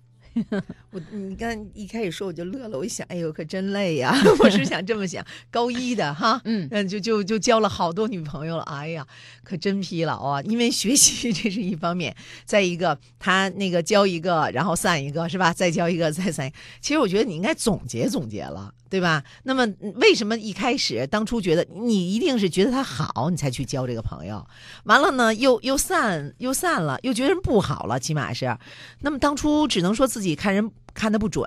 我你刚一开始说我就乐了，我一想，哎呦，可真累呀！我是想这么想，高一的哈，嗯，就就就交了好多女朋友了，哎呀，可真疲劳啊！因为学习这是一方面，再一个他那个交一个，然后散一个，是吧？再交一个，再散一个。其实我觉得你应该总结总结了，对吧？那么为什么一开始当初觉得你一定是觉得他好，你才去交这个朋友？完了呢，又又散又散了，又觉得人不好了，起码是。那么当初只能说自己。自己看人看得不准，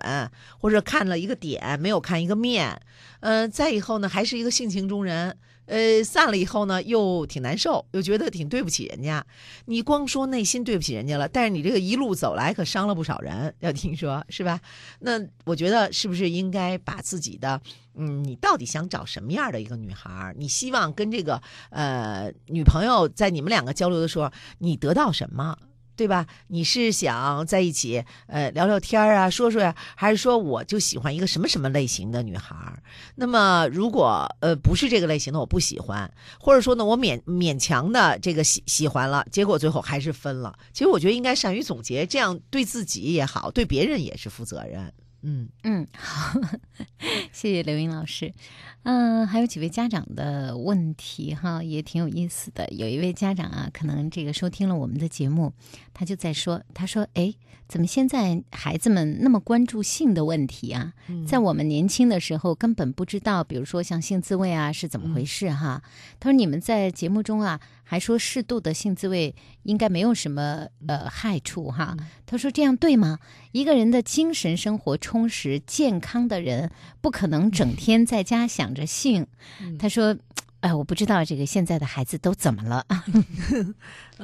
或者看了一个点没有看一个面，呃，再以后呢还是一个性情中人，呃，散了以后呢又挺难受，又觉得挺对不起人家。你光说内心对不起人家了，但是你这个一路走来可伤了不少人，要听说是吧？那我觉得是不是应该把自己的嗯，你到底想找什么样的一个女孩？你希望跟这个呃女朋友在你们两个交流的时候，你得到什么？对吧？你是想在一起呃聊聊天啊，说说呀、啊，还是说我就喜欢一个什么什么类型的女孩？那么如果呃不是这个类型的，我不喜欢，或者说呢，我勉勉强的这个喜喜欢了，结果最后还是分了。其实我觉得应该善于总结，这样对自己也好，对别人也是负责任。嗯嗯，好，谢谢刘云老师。嗯，还有几位家长的问题哈，也挺有意思的。有一位家长啊，可能这个收听了我们的节目，他就在说，他说，哎，怎么现在孩子们那么关注性的问题啊？嗯、在我们年轻的时候根本不知道，比如说像性自慰啊是怎么回事哈。嗯、他说你们在节目中啊还说适度的性自慰应该没有什么呃害处哈。嗯、他说这样对吗？一个人的精神生活充实健康的人不可能整天在家想着性，他说：“哎，我不知道这个现在的孩子都怎么了。”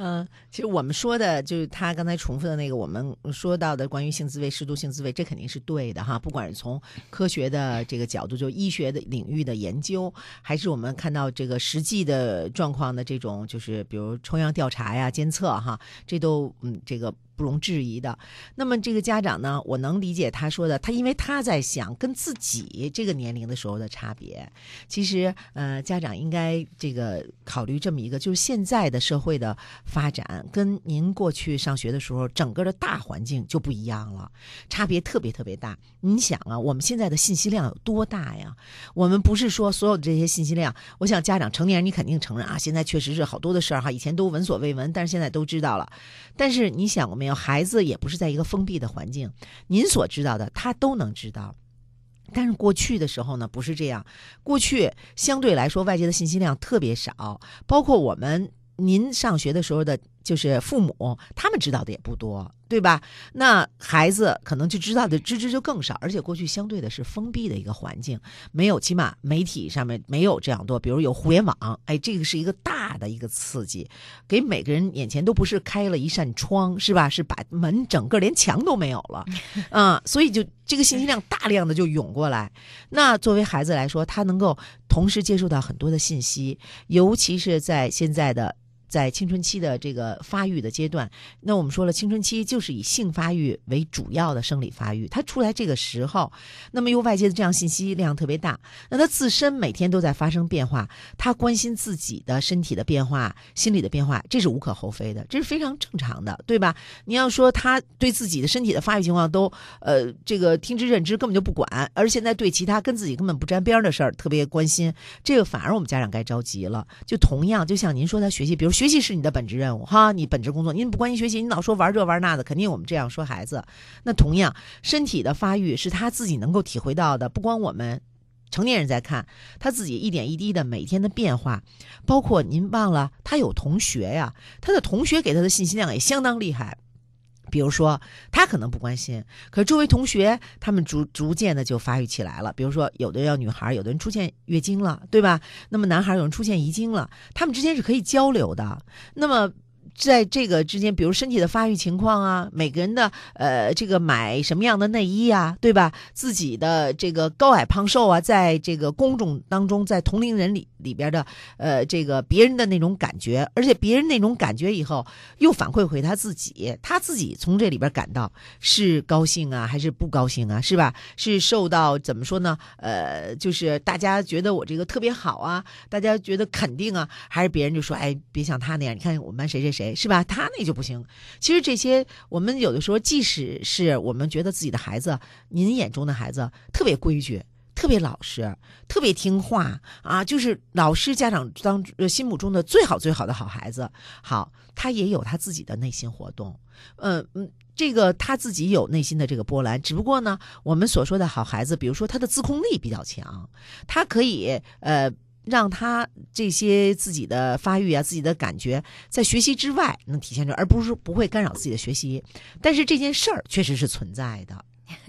嗯，其实我们说的就是他刚才重复的那个，我们说到的关于性自慰、适度性自慰，这肯定是对的哈。不管是从科学的这个角度，就医学的领域的研究，还是我们看到这个实际的状况的这种，就是比如抽样调查呀、监测哈，这都嗯这个。不容置疑的。那么这个家长呢，我能理解他说的，他因为他在想跟自己这个年龄的时候的差别。其实呃，家长应该这个考虑这么一个，就是现在的社会的发展跟您过去上学的时候整个的大环境就不一样了，差别特别特别大。你想啊，我们现在的信息量有多大呀？我们不是说所有的这些信息量，我想家长成年人你肯定承认啊，现在确实是好多的事儿哈，以前都闻所未闻，但是现在都知道了。但是你想我们孩子也不是在一个封闭的环境，您所知道的他都能知道。但是过去的时候呢不是这样，过去相对来说外界的信息量特别少，包括我们您上学的时候的就是父母他们知道的也不多，对吧？那孩子可能就知道的知之就更少，而且过去相对的是封闭的一个环境，没有，起码媒体上面没有这样多，比如有互联网，哎，这个是一个大的一个刺激，给每个人眼前都不是开了一扇窗，是吧？是把门整个连墙都没有了，嗯，所以就这个信息量大量的就涌过来。那作为孩子来说，他能够同时接触到很多的信息，尤其是在现在的。在青春期的这个发育的阶段，那我们说了，青春期就是以性发育为主要的生理发育，他出来这个时候，那么又外界的这样信息量特别大，那他自身每天都在发生变化，他关心自己的身体的变化、心理的变化，这是无可厚非的，这是非常正常的，对吧？你要说他对自己的身体的发育情况都呃这个听之任之，根本就不管，而现在对其他跟自己根本不沾边的事儿特别关心，这个反而我们家长该着急了。就同样，就像您说他学习，比如。学习是你的本职任务哈，你本职工作，您不关心学习，你老说玩这玩那的，肯定我们这样说孩子。那同样，身体的发育是他自己能够体会到的，不光我们成年人在看，他自己一点一滴的每天的变化，包括您忘了，他有同学呀，他的同学给他的信息量也相当厉害。比如说他可能不关心，可是周围同学他们逐逐渐的就发育起来了，比如说有的要女孩，有的人出现月经了，对吧？那么男孩有人出现遗精了，他们之间是可以交流的。那么在这个之间，比如身体的发育情况啊，每个人的呃这个买什么样的内衣啊，对吧？自己的这个高矮胖瘦啊，在这个工种当中，在同龄人里里边的呃这个别人的那种感觉，而且别人那种感觉以后又反馈回他自己，他自己从这里边感到是高兴啊，还是不高兴啊，是吧？是受到怎么说呢？呃，就是大家觉得我这个特别好啊，大家觉得肯定啊，还是别人就说哎，别像他那样，你看我们班谁谁谁。是吧？他那就不行。其实这些，我们有的时候，即使是我们觉得自己的孩子，您眼中的孩子特别规矩、特别老实、特别听话啊，就是老师家长当心目中的最好最好的好孩子。好，他也有他自己的内心活动。嗯嗯。这个他自己有内心的这个波澜，只不过呢，我们所说的好孩子，比如说他的自控力比较强，他可以呃。让他这些自己的发育啊，自己的感觉在学习之外能体现出，而不是不会干扰自己的学习。但是这件事儿确实是存在的，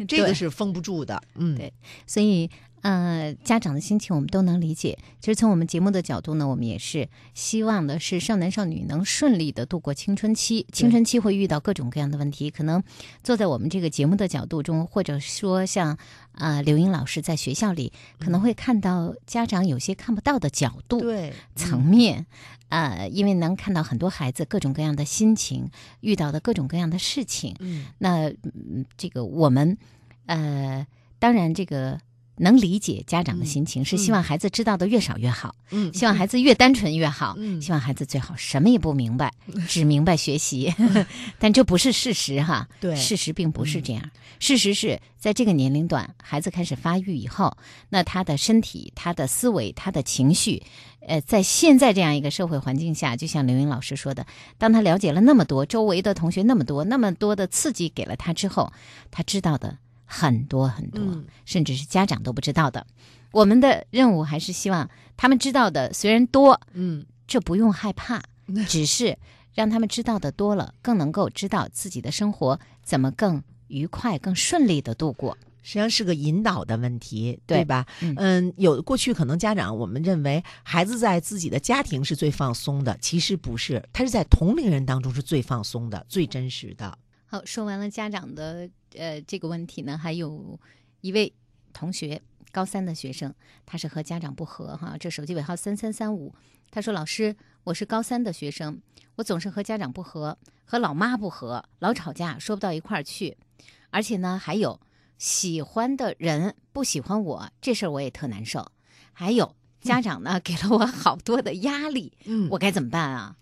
这个是封不住的。嗯，对，所以呃，家长的心情我们都能理解。其实从我们节目的角度呢，我们也是希望的是少男少女能顺利的度过青春期。青春期会遇到各种各样的问题，可能坐在我们这个节目的角度中，或者说像啊、呃、刘英老师在学校里，可能会看到家长有些看不到的角度、对层面。呃，因为能看到很多孩子各种各样的心情，遇到的各种各样的事情。嗯，那嗯这个我们呃，当然这个。能理解家长的心情、嗯、是希望孩子知道的越少越好、嗯、希望孩子越单纯越好、嗯、希望孩子最好什么也不明白、嗯、只明白学习、嗯、但这不是事实哈。对，事实并不是这样、嗯、事实是在这个年龄段孩子开始发育以后，那他的身体、他的思维、他的情绪呃，在现在这样一个社会环境下，就像刘英老师说的，当他了解了那么多，周围的同学那么多那么多的刺激给了他之后，他知道的很多很多、嗯、甚至是家长都不知道的。我们的任务还是希望他们知道的虽然多，嗯，这不用害怕、嗯、只是让他们知道的多了，更能够知道自己的生活怎么更愉快更顺利的度过。实际上是个引导的问题， 对, 对吧？嗯，嗯有过去可能家长我们认为孩子在自己的家庭是最放松的，其实不是，他是在同龄人当中是最放松的、最真实的。好，说完了家长的呃这个问题呢，还有一位同学，高三的学生，他是和家长不和哈，这手机尾号三三三五，他说老师，我是高三的学生，我总是和家长不和，和老妈不和，老吵架，说不到一块儿去，而且呢还有喜欢的人不喜欢我，这事儿我也特难受，还有家长呢、嗯、给了我好多的压力，嗯，我该怎么办啊？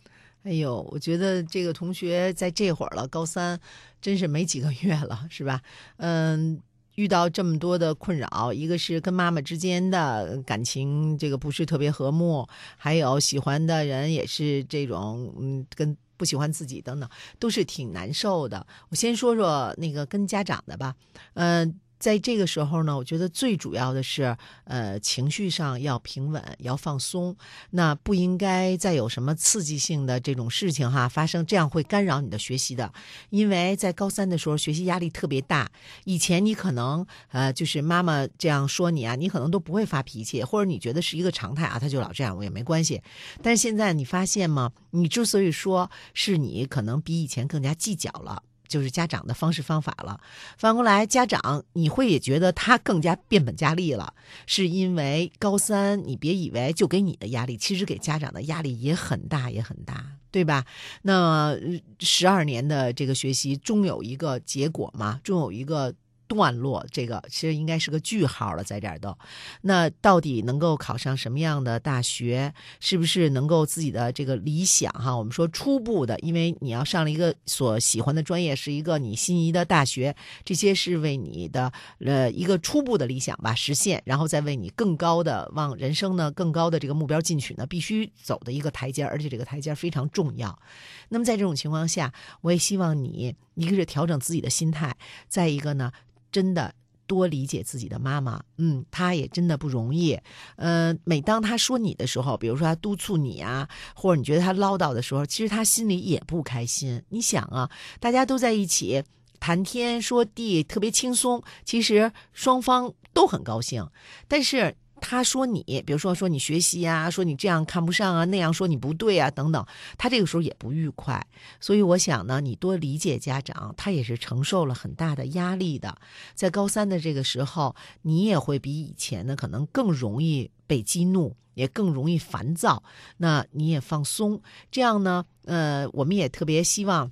哎呦，我觉得这个同学在这会儿了，高三真是没几个月了，是吧？嗯，遇到这么多的困扰，一个是跟妈妈之间的感情这个不是特别和睦，还有喜欢的人也是这种，嗯，跟不喜欢自己等等，都是挺难受的。我先说说那个跟家长的吧，嗯。在这个时候呢，我觉得最主要的是，呃，情绪上要平稳，要放松。那不应该再有什么刺激性的这种事情哈发生，这样会干扰你的学习的。因为在高三的时候，学习压力特别大。以前你可能呃，就是妈妈这样说你啊，你可能都不会发脾气，或者你觉得是一个常态啊，他就老这样，我也没关系。但是现在你发现吗？你之所以说是你可能比以前更加计较了。就是家长的方式方法了，反过来家长你会也觉得他更加变本加厉了，是因为高三你别以为就给你的压力，其实给家长的压力也很大也很大，对吧？那十二年的这个学习终有一个结果嘛，终有一个段落，这个其实应该是个句号了，在这儿都。那到底能够考上什么样的大学，是不是能够自己的这个理想哈？我们说初步的，因为你要上了一个所喜欢的专业，是一个你心仪的大学，这些是为你的呃一个初步的理想吧实现，然后再为你更高的往人生呢更高的这个目标进取呢必须走的一个台阶，而且这个台阶非常重要。那么在这种情况下，我也希望你一个是调整自己的心态，再一个呢。真的多理解自己的妈妈，嗯，她也真的不容易。呃，每当她说你的时候，比如说她督促你啊，或者你觉得她唠叨的时候，其实她心里也不开心。你想啊，大家都在一起谈天说地，特别轻松，其实双方都很高兴。但是他说你，比如说说你学习啊，说你这样看不上啊，那样说你不对啊等等，他这个时候也不愉快。所以我想呢，你多理解家长，他也是承受了很大的压力的。在高三的这个时候，你也会比以前呢可能更容易被激怒，也更容易烦躁，那你也放松。这样呢，呃，我们也特别希望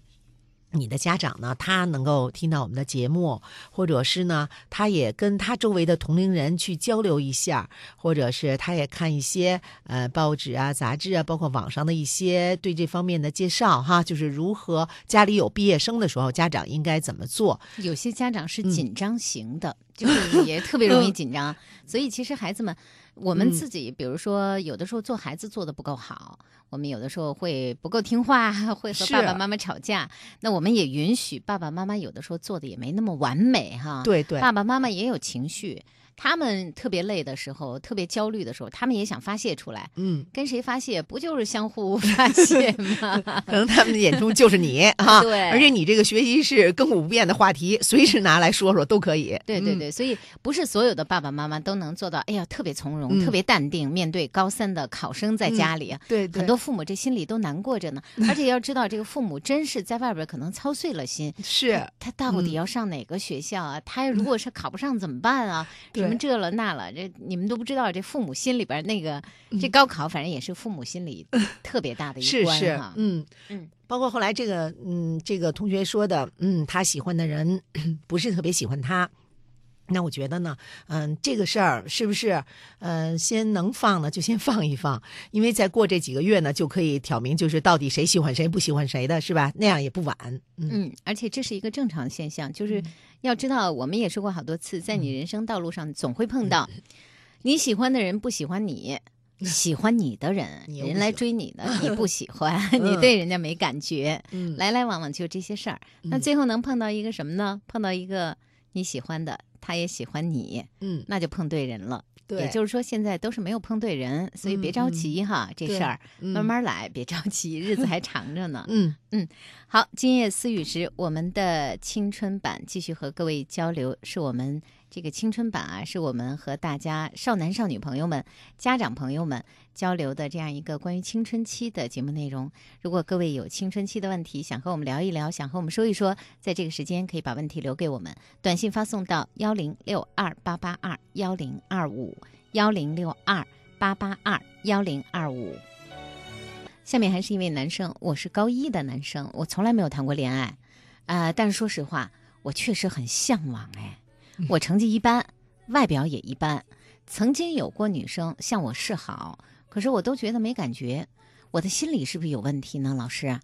你的家长呢，他能够听到我们的节目，或者是呢，他也跟他周围的同龄人去交流一下，或者是他也看一些呃报纸啊、杂志啊，包括网上的一些对这方面的介绍哈，就是如何家里有毕业生的时候，家长应该怎么做。有些家长是紧张型的，嗯、就是也特别容易紧张，所以其实孩子们，我们自己比如说有的时候做孩子做得不够好。我们有的时候会不够听话，会和爸爸妈妈吵架。那我们也允许爸爸妈妈有的时候做的也没那么完美哈。对对，爸爸妈妈也有情绪，他们特别累的时候，特别焦虑的时候，他们也想发泄出来。嗯，跟谁发泄？不就是相互发泄吗？可能他们的眼中就是你啊。对，而且你这个学习是亘古不变的话题，随时拿来说说都可以。对对对，嗯、所以不是所有的爸爸妈妈都能做到。哎呀，特别从容，嗯、特别淡定，面对高三的考生在家里，嗯、对, 对，很多父母这心里都难过着呢。而且要知道，这个父母真是在外边可能操碎了心。是、哎，他到底要上哪个学校啊？嗯、他如果是考不上怎么办啊？嗯什么这了那了，这你们都不知道，这父母心里边那个，这高考反正也是父母心里特别大的一关哈。嗯嗯，包括后来这个嗯这个同学说的，嗯他喜欢的人不是特别喜欢他。那我觉得呢，嗯，这个事儿是不是，呃，先能放呢就先放一放，因为再过这几个月呢，就可以挑明就是到底谁喜欢谁不喜欢谁的，是吧？那样也不晚。嗯，嗯而且这是一个正常现象，就是要知道，我们也说过好多次，在你人生道路上总会碰到、嗯、你喜欢的人不喜欢你。喜欢你的人，人来追你的，你不喜欢，你对人家没感觉，嗯、来来往往就这些事儿。嗯、那最后能碰到一个什么呢？碰到一个你喜欢的。他也喜欢你，嗯，那就碰对人了。对，也就是说现在都是没有碰对人，所以别着急哈，嗯、这事儿、嗯、慢慢来，别着急，日子还长着呢。嗯嗯，好，今夜私语时，我们的青春版继续和各位交流，是我们这个青春版啊，是我们和大家少男少女朋友们、家长朋友们交流的这样一个关于青春期的节目内容。如果各位有青春期的问题，想和我们聊一聊，想和我们说一说，在这个时间可以把问题留给我们，短信发送到幺零六二八八二幺零二五幺零六二八八二幺零二五。下面还是一位男生，我是高一的男生，我从来没有谈过恋爱，呃，但是说实话，我确实很向往哎，我成绩一般，外表也一般，曾经有过女生向我示好。可是我都觉得没感觉，我的心理是不是有问题呢？老师，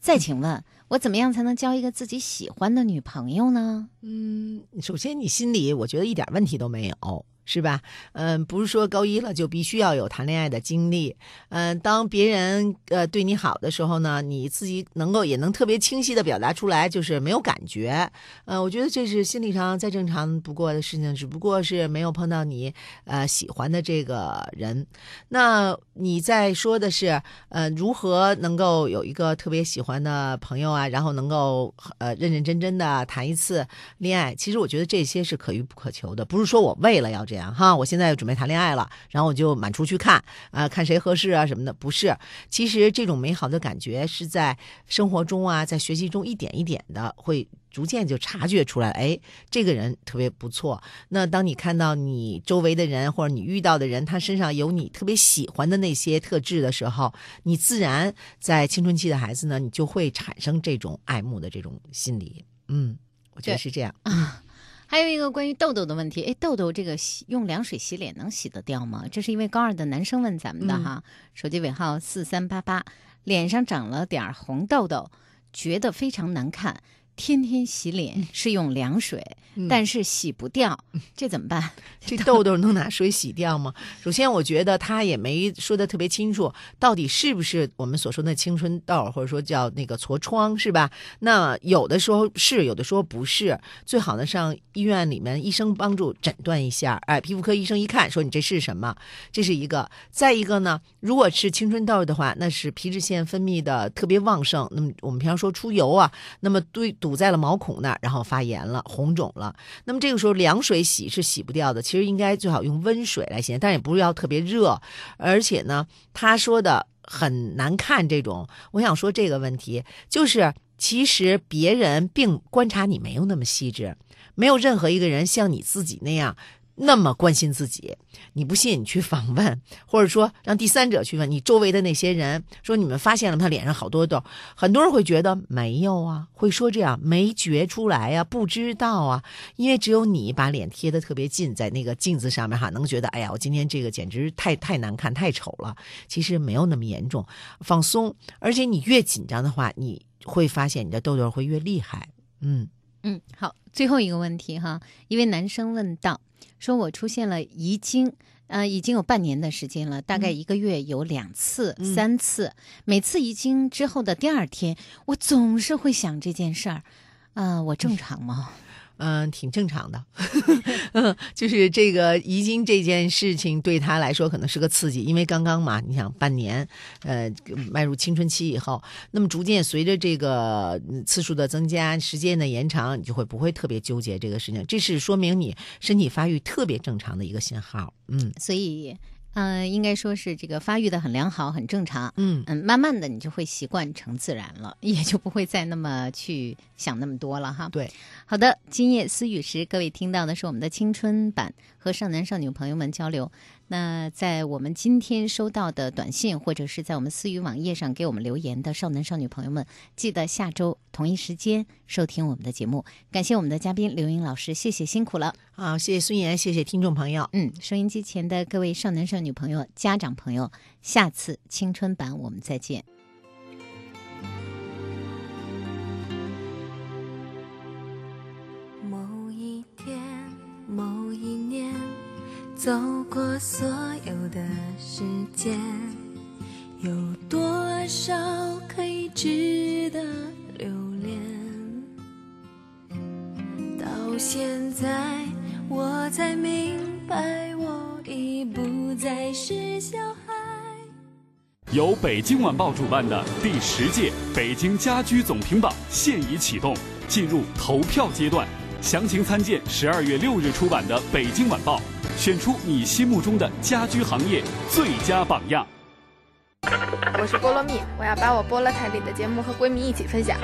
再请问我怎么样才能交一个自己喜欢的女朋友呢？嗯，首先你心里我觉得一点问题都没有，是吧？嗯，不是说高一了就必须要有谈恋爱的经历。嗯，当别人呃对你好的时候呢，你自己能够也能特别清晰的表达出来，就是没有感觉。呃，我觉得这是心理上再正常不过的事情，只不过是没有碰到你呃喜欢的这个人。那你在说的是呃如何能够有一个特别喜欢的朋友啊，然后能够呃认认真真的谈一次恋爱。其实我觉得这些是可遇不可求的，不是说我为了要这样哈，我现在准备谈恋爱了，然后我就满处去看啊、呃，看谁合适啊什么的，不是。其实这种美好的感觉是在生活中啊，在学习中一点一点的会。逐渐就察觉出来，哎，这个人特别不错。那当你看到你周围的人或者你遇到的人，他身上有你特别喜欢的那些特质的时候，你自然在青春期的孩子呢，你就会产生这种爱慕的这种心理。嗯，我觉得是这样啊。还有一个关于痘痘的问题，哎，痘痘这个洗用凉水洗脸能洗得掉吗？这是一位高二的男生问咱们的哈，嗯、手机尾号四三八八，脸上长了点红痘痘，觉得非常难看。天天洗脸是用凉水，嗯、但是洗不掉，嗯、这怎么办？这痘痘能拿水洗掉吗？首先我觉得他也没说的特别清楚，到底是不是我们所说的青春痘，或者说叫那个痤疮，是吧？那有的时候是，有的时候不是，最好呢上医院里面医生帮助诊断一下，哎，皮肤科医生一看说你这是什么，这是一个。再一个呢，如果是青春痘的话，那是皮脂腺分泌的特别旺盛，那么我们平常说出油啊，那么对。堵在了毛孔那儿，然后发炎了，红肿了。那么这个时候凉水洗是洗不掉的，其实应该最好用温水来洗，但也不是要特别热。而且呢，他说的很难看这种，我想说这个问题就是其实别人并观察你没有那么细致，没有任何一个人像你自己那样那么关心自己。你不信你去访问，或者说让第三者去问你周围的那些人，说你们发现了他脸上好多痘，很多人会觉得没有啊，会说这样没觉出来啊，不知道啊，因为只有你把脸贴得特别近，在那个镜子上面哈，能觉得哎呀，我今天这个简直太太难看太丑了。其实没有那么严重，放松。而且你越紧张的话，你会发现你的痘痘会越厉害。嗯嗯，好，最后一个问题哈，一位男生问到说，我出现了遗精，呃，已经有半年的时间了，大概一个月有两次、嗯、三次，每次遗精之后的第二天，我总是会想这件事儿，呃，我正常吗？嗯嗯，挺正常的。嗯，就是这个遗精这件事情对他来说可能是个刺激，因为刚刚嘛，你想半年，呃，迈入青春期以后，那么逐渐随着这个次数的增加，时间的延长，你就会不会特别纠结这个事情，这是说明你身体发育特别正常的一个信号。嗯，所以嗯、呃，应该说是这个发育的很良好，很正常。嗯嗯，慢慢的你就会习惯成自然了，也就不会再那么去想那么多了哈。对，好的，今夜私语时，各位听到的是我们的青春版，和少男少女朋友们交流。那在我们今天收到的短信，或者是在我们私语网页上给我们留言的少男少女朋友们，记得下周同一时间收听我们的节目。感谢我们的嘉宾刘英老师，谢谢，辛苦了。好，谢谢孙妍，谢谢听众朋友。嗯，收音机前的各位少男少女朋友、家长朋友，下次青春版我们再见。某一天，某一年，走过所有的时间，有多少可以值得留恋？到现在我才明白，我已不再是小孩。由北京晚报主办的第十届北京家居总评榜现已启动，进入投票阶段，详情参见十二月六日出版的《北京晚报》。选出你心目中的家居行业最佳榜样。我是菠萝蜜，我要把我菠萝台里的节目和闺蜜一起分享。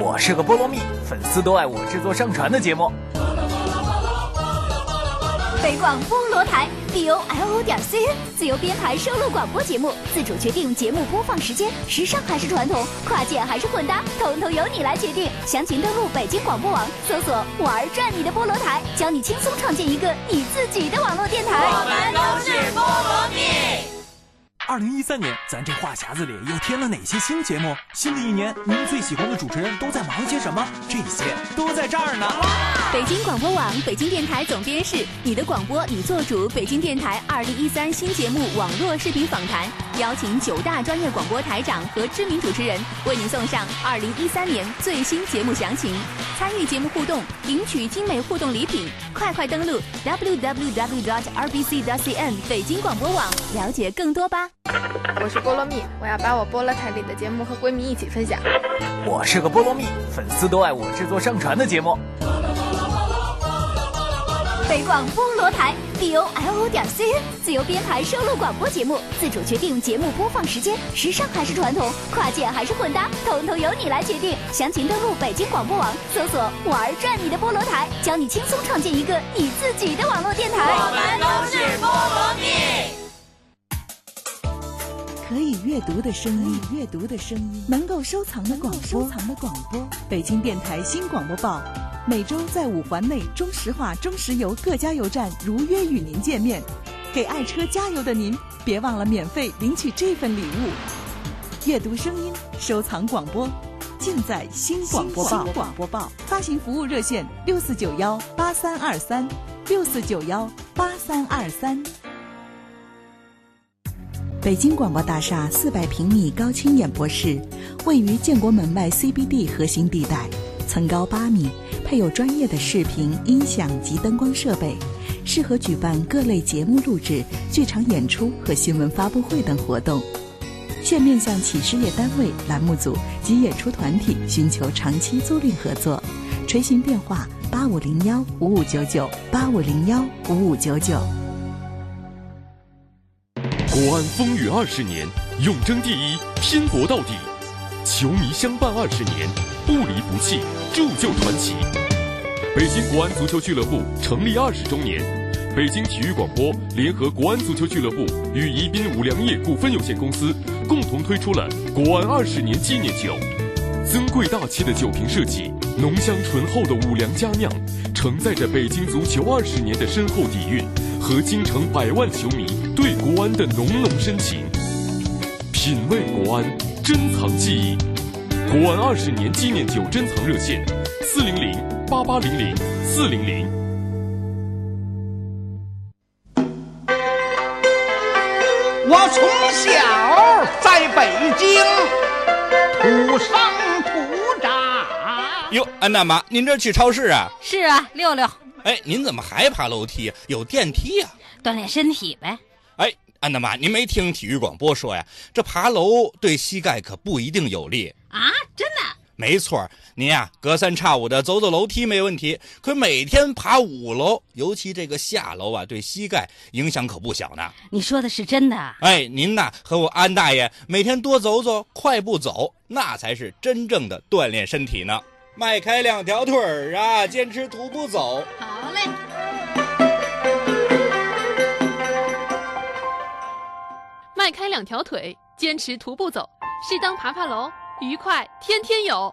我是个菠萝蜜，粉丝都爱我制作上传的节目。北广菠萝台 B O L O 点 C N 自由编排收录广播节目，自主决定节目播放时间，时尚还是传统，跨界还是混搭，统统由你来决定。详情登录北京广播网，搜索“玩转你的菠萝台”，教你轻松创建一个你自己的网络电台。我们都是菠萝蜜。二零一三年，咱这话匣子里又添了哪些新节目？新的一年，您最喜欢的主持人都在忙些什么？这些都在这儿呢。北京广播网，北京电台总编室，你的广播你做主。北京电台二零一三新节目网络视频访谈，邀请九大专业广播台长和知名主持人，为您送上二零一三年最新节目详情。参与节目互动，领取精美互动礼品，快快登录 w w w 点 r b c 点 c n 北京广播网，了解更多吧。我是菠萝蜜，我要把我菠萝台里的节目和闺蜜一起分享。我是个菠萝蜜，粉丝都爱我制作上传的节目。北广菠萝台 B O L O 点 C N 自由编排收录广播节目，自主决定节目播放时间，时尚还是传统，跨界还是混搭，统统由你来决定。详情登录北京广播网，搜索“玩转你的菠萝台”，教你轻松创建一个你自己的网络电台。我们都是菠萝蜜。可以阅读的声音，阅读的声音，能够收藏的广播，收藏的广播。北京电台新广播报，每周在五环内中石化、中石油各加油站如约与您见面。给爱车加油的您，别忘了免费领取这份礼物。阅读声音，收藏广播，尽在新广播报。新广播报发行服务热线六四九幺八三二三六四九幺八三二三。北京广播大厦四百平米高清演播室位于建国门外 C B D 核心地带，层高八米，配有专业的视频、音响及灯光设备，适合举办各类节目录制、剧场演出和新闻发布会等活动。现面向企事业单位、栏目组及演出团体寻求长期租赁合作。垂询电话八五零幺五五九九八五零幺五五九九。国安风雨二十年，永争第一，拼搏到底。球迷相伴二十年，不离不弃，铸就传奇。北京国安足球俱乐部成立二十周年，北京体育广播联合国安足球俱乐部与宜宾五粮液股份有限公司共同推出了国安二十年纪念酒。尊贵大气的酒瓶设计，浓香醇厚的五粮佳酿，承载着北京足球二十年的深厚底蕴和京城百万球迷对国安的浓浓深情。品味国安，珍藏记忆。国安二十年纪念酒珍藏热线：四零零八八零零四零零。我从小在北京土生土长。哟，安大妈，您这去超市啊？是啊，六六。哎，您怎么还爬楼梯啊？有电梯啊？锻炼身体呗。哎，安大妈，您没听体育广播说呀？这爬楼对膝盖可不一定有利啊！真的？没错，您呀、啊、隔三差五的走走楼梯没问题，可每天爬五楼，尤其这个下楼啊，对膝盖影响可不小呢。你说的是真的？哎，您呐和我安大爷每天多走走，快步走，那才是真正的锻炼身体呢。迈开两条腿儿啊，坚持徒步走。好嘞。迈开两条腿，坚持徒步走，适当爬爬楼。愉快天天有。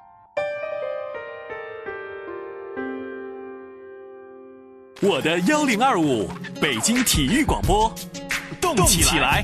我的幺零二五北京体育广播，动起来。